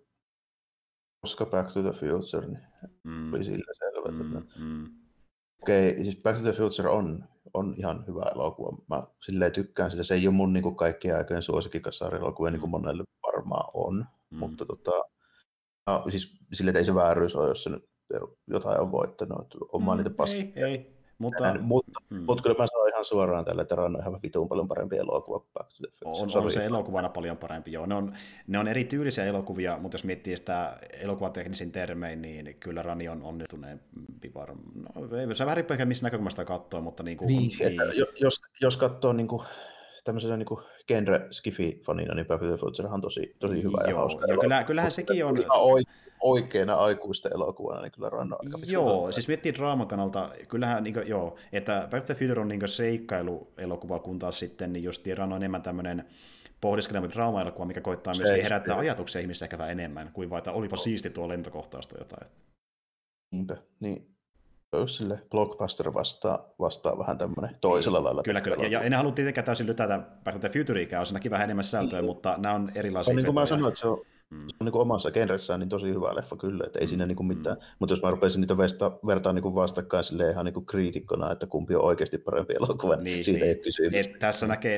koska Back to the Future, niin oli sillä selvä. Okei, siis Back to the Future on ihan hyvä elokuva. Mä silleen tykkään sitä. Se ei ole mun niin kuin kaikkien aikojen suosikkikasarielokuvia, niin kuin monelle varmaan on. Mutta siis silleen ei se vääryys ole, jos se nyt jotain on voittanut. Omaa niitä paskia. Ei. Mutta kyllä mä sanon ihan suoraan tällä, että Ran on ihan vituun paljon parempi elokuva. On se elokuvana paljon parempi, joo. Ne on erityylisiä elokuvia, mutta jos miettii sitä elokuvateknisin termein, niin kyllä Rani on onnistuneempi varmaan. No, se vähän riippuu missä näkökulmasta katsoo, mutta... Jos katsoo niinku... tämmöisenä niin genre-skifi-fanina, niin Back to the Future on tosi hyvä ja hauska. Joo, kyllähän sekin on... Oikeana aikuisten elokuvana, niin kyllä Ranno aika pitkä. Joo, siis miettii draaman kannalta, kyllähän, niin kuin, joo, että Back to the Future on niin seikkailuelokuva, kun taas sitten, niin just Ranno on enemmän tämmöinen pohdiskelempi draama-elokuva, mikä koittaa myös herättää ajatuksia ihmisiä ehkä vähän enemmän, kuin vaan, että olipa siisti tuo lentokohtaus tai jotain. Niinpä, niin. Sille blockbuster vastaa vähän tämmöinen toisella lailla. Kyllä. Ja en halua tietenkään täysin lytätä Back to the Futureikään, on siinäkin vähän enemmän sältöä, mutta nämä on erilaisia. Niin kuin mä sanoin, että se on niin kuin omassa genressään niin tosi hyvä leffa kyllä, että ei siinä niin kuin mitään. Mutta jos mä rupesin niitä vertaan niin kuin vastakkain silleen ihan niin kuin kriitikkona, että kumpi on oikeasti parempi elokuva, siitä ei ole kysymys.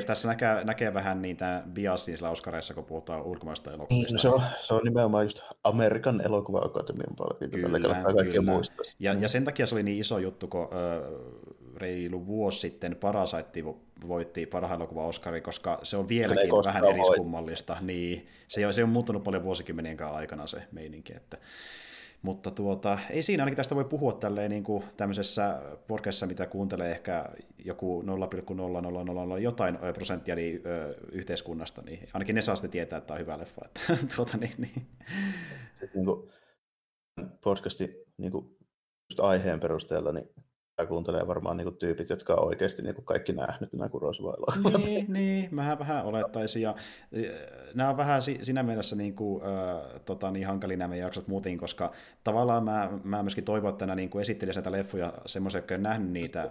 Tässä näkee vähän niitä biasia sillä Oscareissa, kun puhutaan ulkomaista elokuvista. Niin, se on nimenomaan just Amerikan elokuva-akatemian palkinto. Kyllä. Ja sen takia se oli niin iso juttu, kun reilu vuosi sitten Parasite voitti parhaan elokuvan Oscarin, koska se on vieläkin vähän eriskummallista. Niin, se on muuttunut paljon vuosikymmenienkaan aikana se meininki. Että. Mutta ei siinä, ainakin tästä voi puhua tälleen niin kuin tämmöisessä podcastissa, mitä kuuntelee ehkä joku 0,000 jotain prosenttia niin, yhteiskunnasta, niin ainakin ne saa sitten tietää, että on hyvä leffa. Että, podcastin just aiheen perusteella, niin tämä kuuntelee varmaan niinku tyypit, jotka on oikeasti niinku kaikki nähnyt nämä Kurosawa-elokuvat. Niin, mähän vähän olettaisin. Ja nämä on vähän siinä mielessä niinku, niin hankali nämä jaksot muutenkin, koska tavallaan mä myöskin toivon, että nämä niinku esittelijät näitä leffoja, semmoisia, jotka ei nähnyt niitä,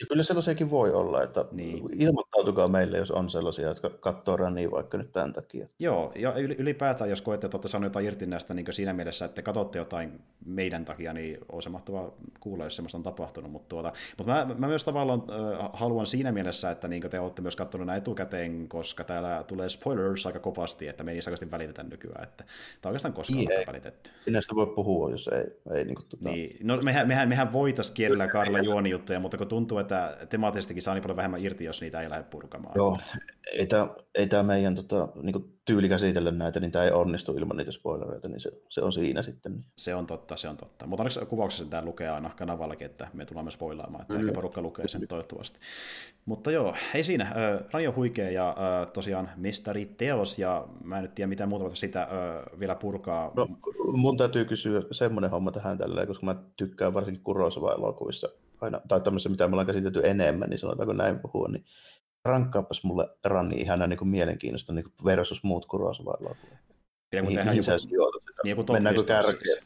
Ja kyllä sellaisiakin voi olla, että niin. Ilmoittautukaa meille, jos on sellaisia, jotka katsoo Rania vaikka nyt tämän takia. Joo, ja ylipäätään, jos koette, että olette saaneet jotain irti näistä niin siinä mielessä, että katsotte jotain meidän takia, niin on se mahtavaa kuulla, jos semmoista on tapahtunut. Mutta mä myös tavallaan haluan siinä mielessä, että niin te olette myös katsoneet nämä etukäteen, koska täällä tulee spoilers aika kovasti, että me ei niistä oikeasti välitetä nykyään. Tämä on oikeastaan koskaan välitetty. Näistä voi puhua, jos ei niin kuin, niin. No mehän voitaisiin kielellä Karla juonijuttuja, mutta kun tuntuu, että temaattisestikin saa niin paljon vähemmän irti, jos niitä ei lähde purkamaan. Joo, ei tämä meidän niin tyyli käsitellä näitä, niin tämä ei onnistu ilman niitä spoilereita, niin se on siinä sitten. Se on totta, se on totta. Mutta onneksi kuvauksessa tämä lukee aina kanavallakin, että me tullaan myös spoilaamaan, että ehkä porukka lukee sen toivottavasti. Mutta joo, ei siinä. Rani on huikea ja tosiaan mestariteos, ja mä en nyt tiedä mitään muuta sitä vielä purkaa. No, mun täytyy kysyä semmoinen homma tähän tälleen, koska mä tykkään varsinkin Kurosawa-elokuvissa. Aina, tai tämmöisessä, mitä me ollaan käsitelty enemmän, niin sanotaanko näin puhua, niin rankkaapas mulle Rani ihan niin kuin mielenkiinnosta niin kuin versus muut Kurosawa-elokuvia. Mihin sä sijoitat sitä? Mennäänkö kärkeen?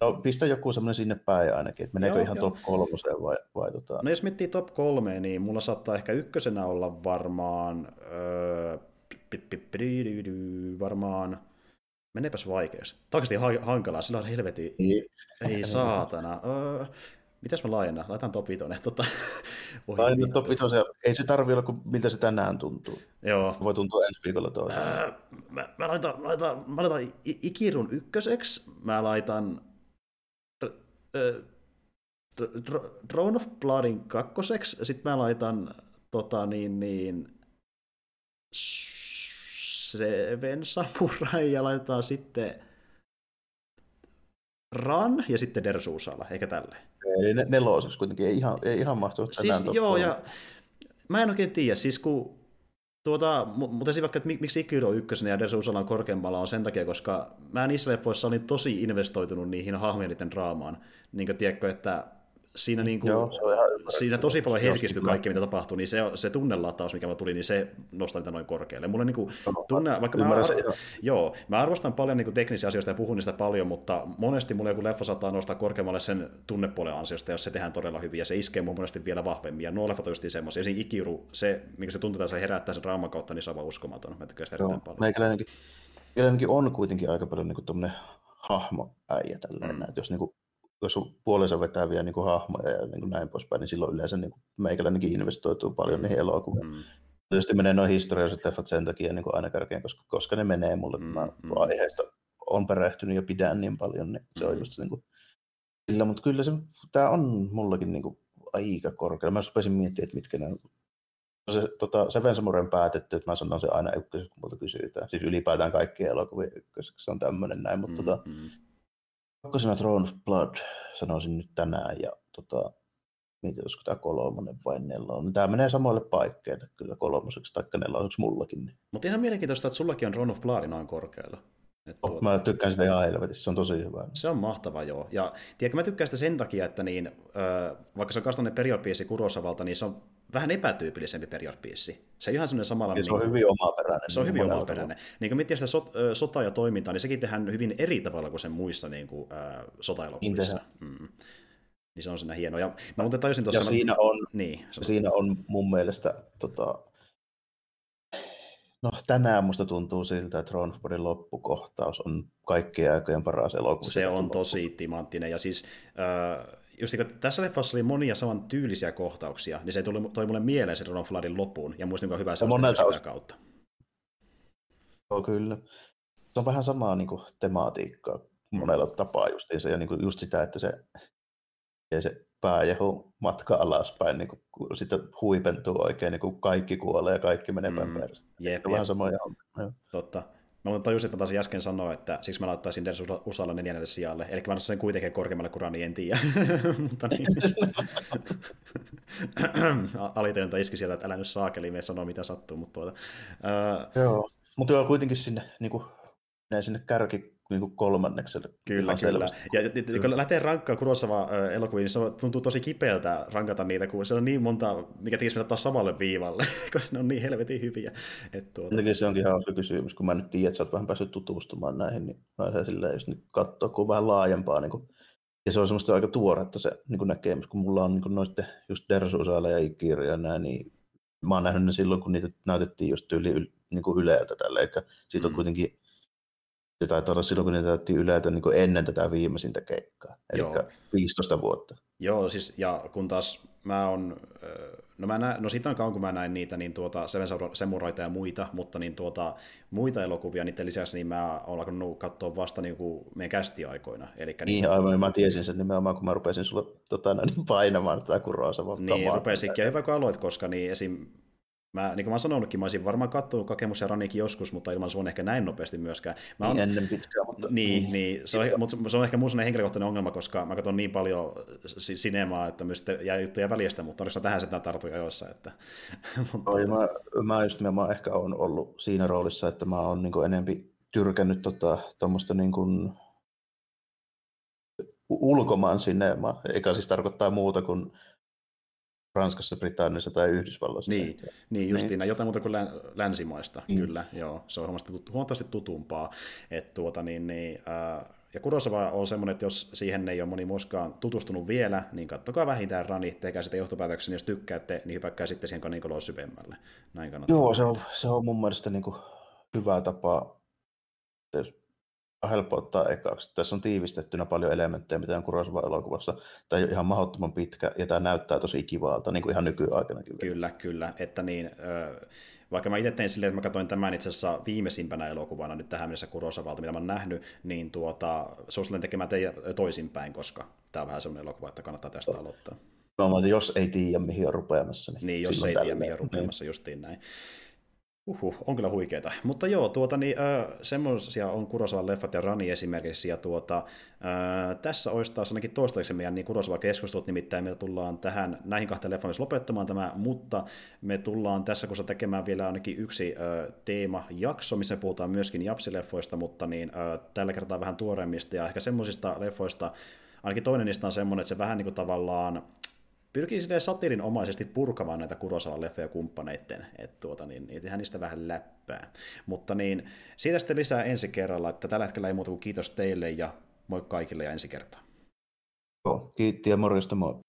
No, pistä joku semmoinen sinne päin ainakin, että meneekö ihan top kolmoseen vai No jos miettii top kolmeen, niin mulla saattaa ehkä ykkösenä olla varmaan... varmaan... Meneepäs vaikeus. Tämä on oikeasti hankalaa, sillä on helvetin... Ei saatana. Mitäs mä lainan? Laitan top 5. Laitan top 5. Ei se tarvitse olla, miltä se tänään tuntuu. Joo. Voi tuntua ensi viikolla toisaalta. Mä laitan Ikirun ykköseksi. Mä laitan Throne of Bloodin kakkoseksi. Sitten mä laitan Seven Samurai ja laitetaan sitten Ran ja sitten Dersu Uzala, eikä tälleen. Eli neloseksi kuitenkin, ei ihan mahtunut tänään. Siis joo, ja mä en oikein tiedä, siis kun mutta esim. Vaikka, että miksi Ikiru on ykkösenä ja Dersu Uzalan korkeammalla on sen takia, koska mä niissä leffoissa olin tosi investoitunut niihin hahmeiden draamaan, niin kuin tiedätkö, että siinä, siinä tosi paljon herkistyi kaikki, mitä tapahtui, niin se tunnelataus, mikä mulla tuli, niin se nostaa niitä noin korkealle. Mulle niin kuin tunne, vaikka mä arvostan paljon niin kuin teknisiä asioista ja puhun niistä paljon, mutta monesti mulle joku leffa saattaa nostaa korkeammalle sen tunnepuolen ansiosta, jos se tehdään todella hyvin, ja se iskee mun monesti vielä vahvemmin, ja nuo leffat on just semmoisia. Esimerkiksi Ikiru, se, minkä se tuntetaan, se herättää sen draaman kautta, niin se on vaan uskomaton. Mä tykkään sitä erittäin paljon. Meikälänenkin on kuitenkin aika paljon niin kuin tommoinen hahmoäijä tällainen, että jos puolensa vetäviä niin kuin hahmoja ja niin kuin näin poispäin, niin silloin yleensä niin kuin meikäläinenkin investoituu paljon niihin elokuviin. Tietysti menee noin historialliset leffat sen takia niin kuin aina kärkeen, koska ne menee mulle. Mä aiheesta on perehtynyt ja pidän niin paljon, niin se on just niin kuin sillä. Mutta kyllä tämä on mullakin niin kuin aika korkealla. Mä rupesin miettimään, että mitkä ne on. Se, Seven Samurain päätetty, että mä sanon se aina ykköseksi, kun multa kysytään. Siis ylipäätään kaikkien elokuvien ykköseksi, se on tämmöinen näin, mutta kakkosena Throne of Blood sanoisin nyt tänään, ja mietin, olisiko tämä kolmonen vai nelonen. Tämä menee samoille paikkeille kyllä kolmoseksi tai neloseksi mullakin. Mutta ihan mielenkiintoista, että sullakin on Throne of Blood noin korkealla. Mä tykkään sitä ihan helvetissä, se on tosi hyvä. Se on mahtava, joo. Ja tiedätkö, mä tykkään sitä sen takia, että vaikka se on kastainen periodpiisi Kurosavalta, niin se on vähän epätyypillisempi periodpiisi. Se on ihan semmoinen samalla... Se on hyvin omaperäinen. Se on hyvin omaperäinen. Niin kun miettii sitä sotaa ja toimintaa, niin sekin tehdään hyvin eri tavalla kuin sen muissa sotaelokuvissa. Niin se on siinä hienoa. Ja mä muuten tajusin tuossa... Siinä on mun mielestä... No tänään musta tuntuu siltä, että Throne of Bloodin loppukohtaus on kaikkien aikojen paras elokuva. Se on tosi timanttinen, ja siis just kun tässä leffassa oli monia saman tyylisiä kohtauksia, niin se toi mulle mieleen se Throne of Bloodin loppuun, ja muistin, kuinka hyvä se on kautta. Joo, kyllä. Se on vähän samaa niin kuin tematiikkaa monella tapaa justiinsa, ja niin kuin just sitä, että se pääjehu matka alaspäin, niin kun sitä huipentuu oikein, niin kun kaikki kuolee ja kaikki menee päin. Jep, vähän samoja on. Totta. Mä tajusin, että mä taisin äsken sanoa, että siksi mä laittaisin Dersu Uzala 4. sijalle. Eli mä nostan sen kuitenkin korkeammalle kuin Rani, en tiedä. Mutta niin. Alitajunta iski sieltä, että älä nyt saakeli, me sano mitä sattuu. Joo, mutta joo, kuitenkin sinne, niin kuin, sinne kärki. Niin kolmannekselle. Kyllä. Ja kun lähtee rankkaan Kurosawa-elokuviin, niin se tuntuu tosi kipeältä rankata niitä, kun se on niin monta, mikä tekisi mennä taas samalle viivalle, koska ne on niin helvetin hyviä. Se onkin hauska kysymys, kun mä nyt tiedän, että sä oot vähän päässyt tutustumaan näihin, niin mä saan silleen just katsoa, kun on vähän laajempaa niin Ja se on semmoista aika tuoretta se niin näkemys, kun mulla on niin noiden just Dersu Uzala ja Ikiru ja nää, niin mä oon nähnyt ne silloin, kun niitä näytettiin just yli, niin kuin Yleltä tällä. Eli siitä on kuitenkin, se taitaa olla silloin, kun niitä näytettiin Yleltä niin ennen tätä viimeisintä keikkaa, eli 15 vuotta. Joo, siis ja kun taas mä oon, no siitä on kauan kun mä näin niitä, niin Seven Samuraita ja muita, mutta niin muita elokuvia niiden lisäksi, niin mä oon alkanut katsoa vasta niin kuin meidän kästiaikoina. Elikkä niin aivan, mä tiesin sen nimenomaan, kun mä rupesin sulle painamaan tätä Kurosawaa. Niin, rupesitkin, ja hyvä kun aloit, koska niin esim. Niin kuin mä oon sanonutkin, mä olisin varmaan kattonut Kagemusha ja Ranikin joskus, mutta ilman sua ehkä näin nopeasti myöskään. Ennen pitkään, mutta se on ehkä mun sellainen henkilökohtainen ongelma, koska mä katson niin paljon sinemaa, että myös jää juttuja välistä, mutta oliko tähän sitä tartuja joissa? Että, mutta mä just nimenomaan ehkä oon ollut siinä roolissa, että mä oon niin enempi tyrkännyt tuommoista niin kuin ulkomaan sinemaa, eikä siis tarkoittaa muuta kuin Ranskassa, Britanniassa tai Yhdysvalloissa. Niin justiina, jotain muuta kuin länsimaista, kyllä, joo. Se on huomattavasti tutumpaa. Et ja Kurosawa on semmoinen, että jos siihen ei ole moni muuskaan tutustunut vielä, niin kattokaa vähintään Rani, tekää sitä johtopäätöksen, jos tykkäätte, niin hypäkkää sitten siihen kanikoloon syvemmälle. Näin kannattaa. Joo, se on mun mielestä niin kuin hyvä tapa, helppo ottaa ekaksi. Tässä on tiivistettynä paljon elementtejä, mitä on Kurosawa-elokuvassa. Tämä on ihan mahdottoman pitkä, ja tämä näyttää tosi ikivalta, niin kuin ihan nykyaikanakin. Kyllä. Että niin, vaikka mä itse tein silleen, että mä katsoin tämän itse asiassa viimeisimpänä elokuvana nyt tähän mennessä Kurosawalta, mitä mä oon nähnyt, niin se on silleen tekemään toisinpäin, koska tämä on vähän sellainen elokuva, että kannattaa tästä aloittaa. No, jos ei tiedä, mihin on rupeamassa. Niin jos ei tiedä, mihin on rupeamassa, justiin näin. On kyllä huikeeta. Mutta joo, semmoisia on Kurosawan leffat ja Rani esimerkiksi, ja tässä olisi taas ainakin toistaiseksi meidän niin Kurosawan keskustelut, nimittäin me tullaan näihin kahteen leffaan myös lopettamaan tämä, mutta me tullaan tässä kohdassa tekemään vielä ainakin yksi teemajakso, missä me puhutaan myöskin japsileffoista, mutta niin, tällä kertaa vähän tuoreemmista, ja ehkä semmoisista leffoista, ainakin toinen niistä on semmoinen, että se vähän niin kuin tavallaan pyrkii silleen satiirinomaisesti purkamaan näitä Kurosawa-leffejä kumppaneitten, että tehdään niistä vähän läppää. Mutta niin, siitä sitten lisää ensi kerralla, että tällä hetkellä ei muuta kuin kiitos teille ja moi kaikille ja ensi kertaa. Joo, kiitti ja morjesta moi.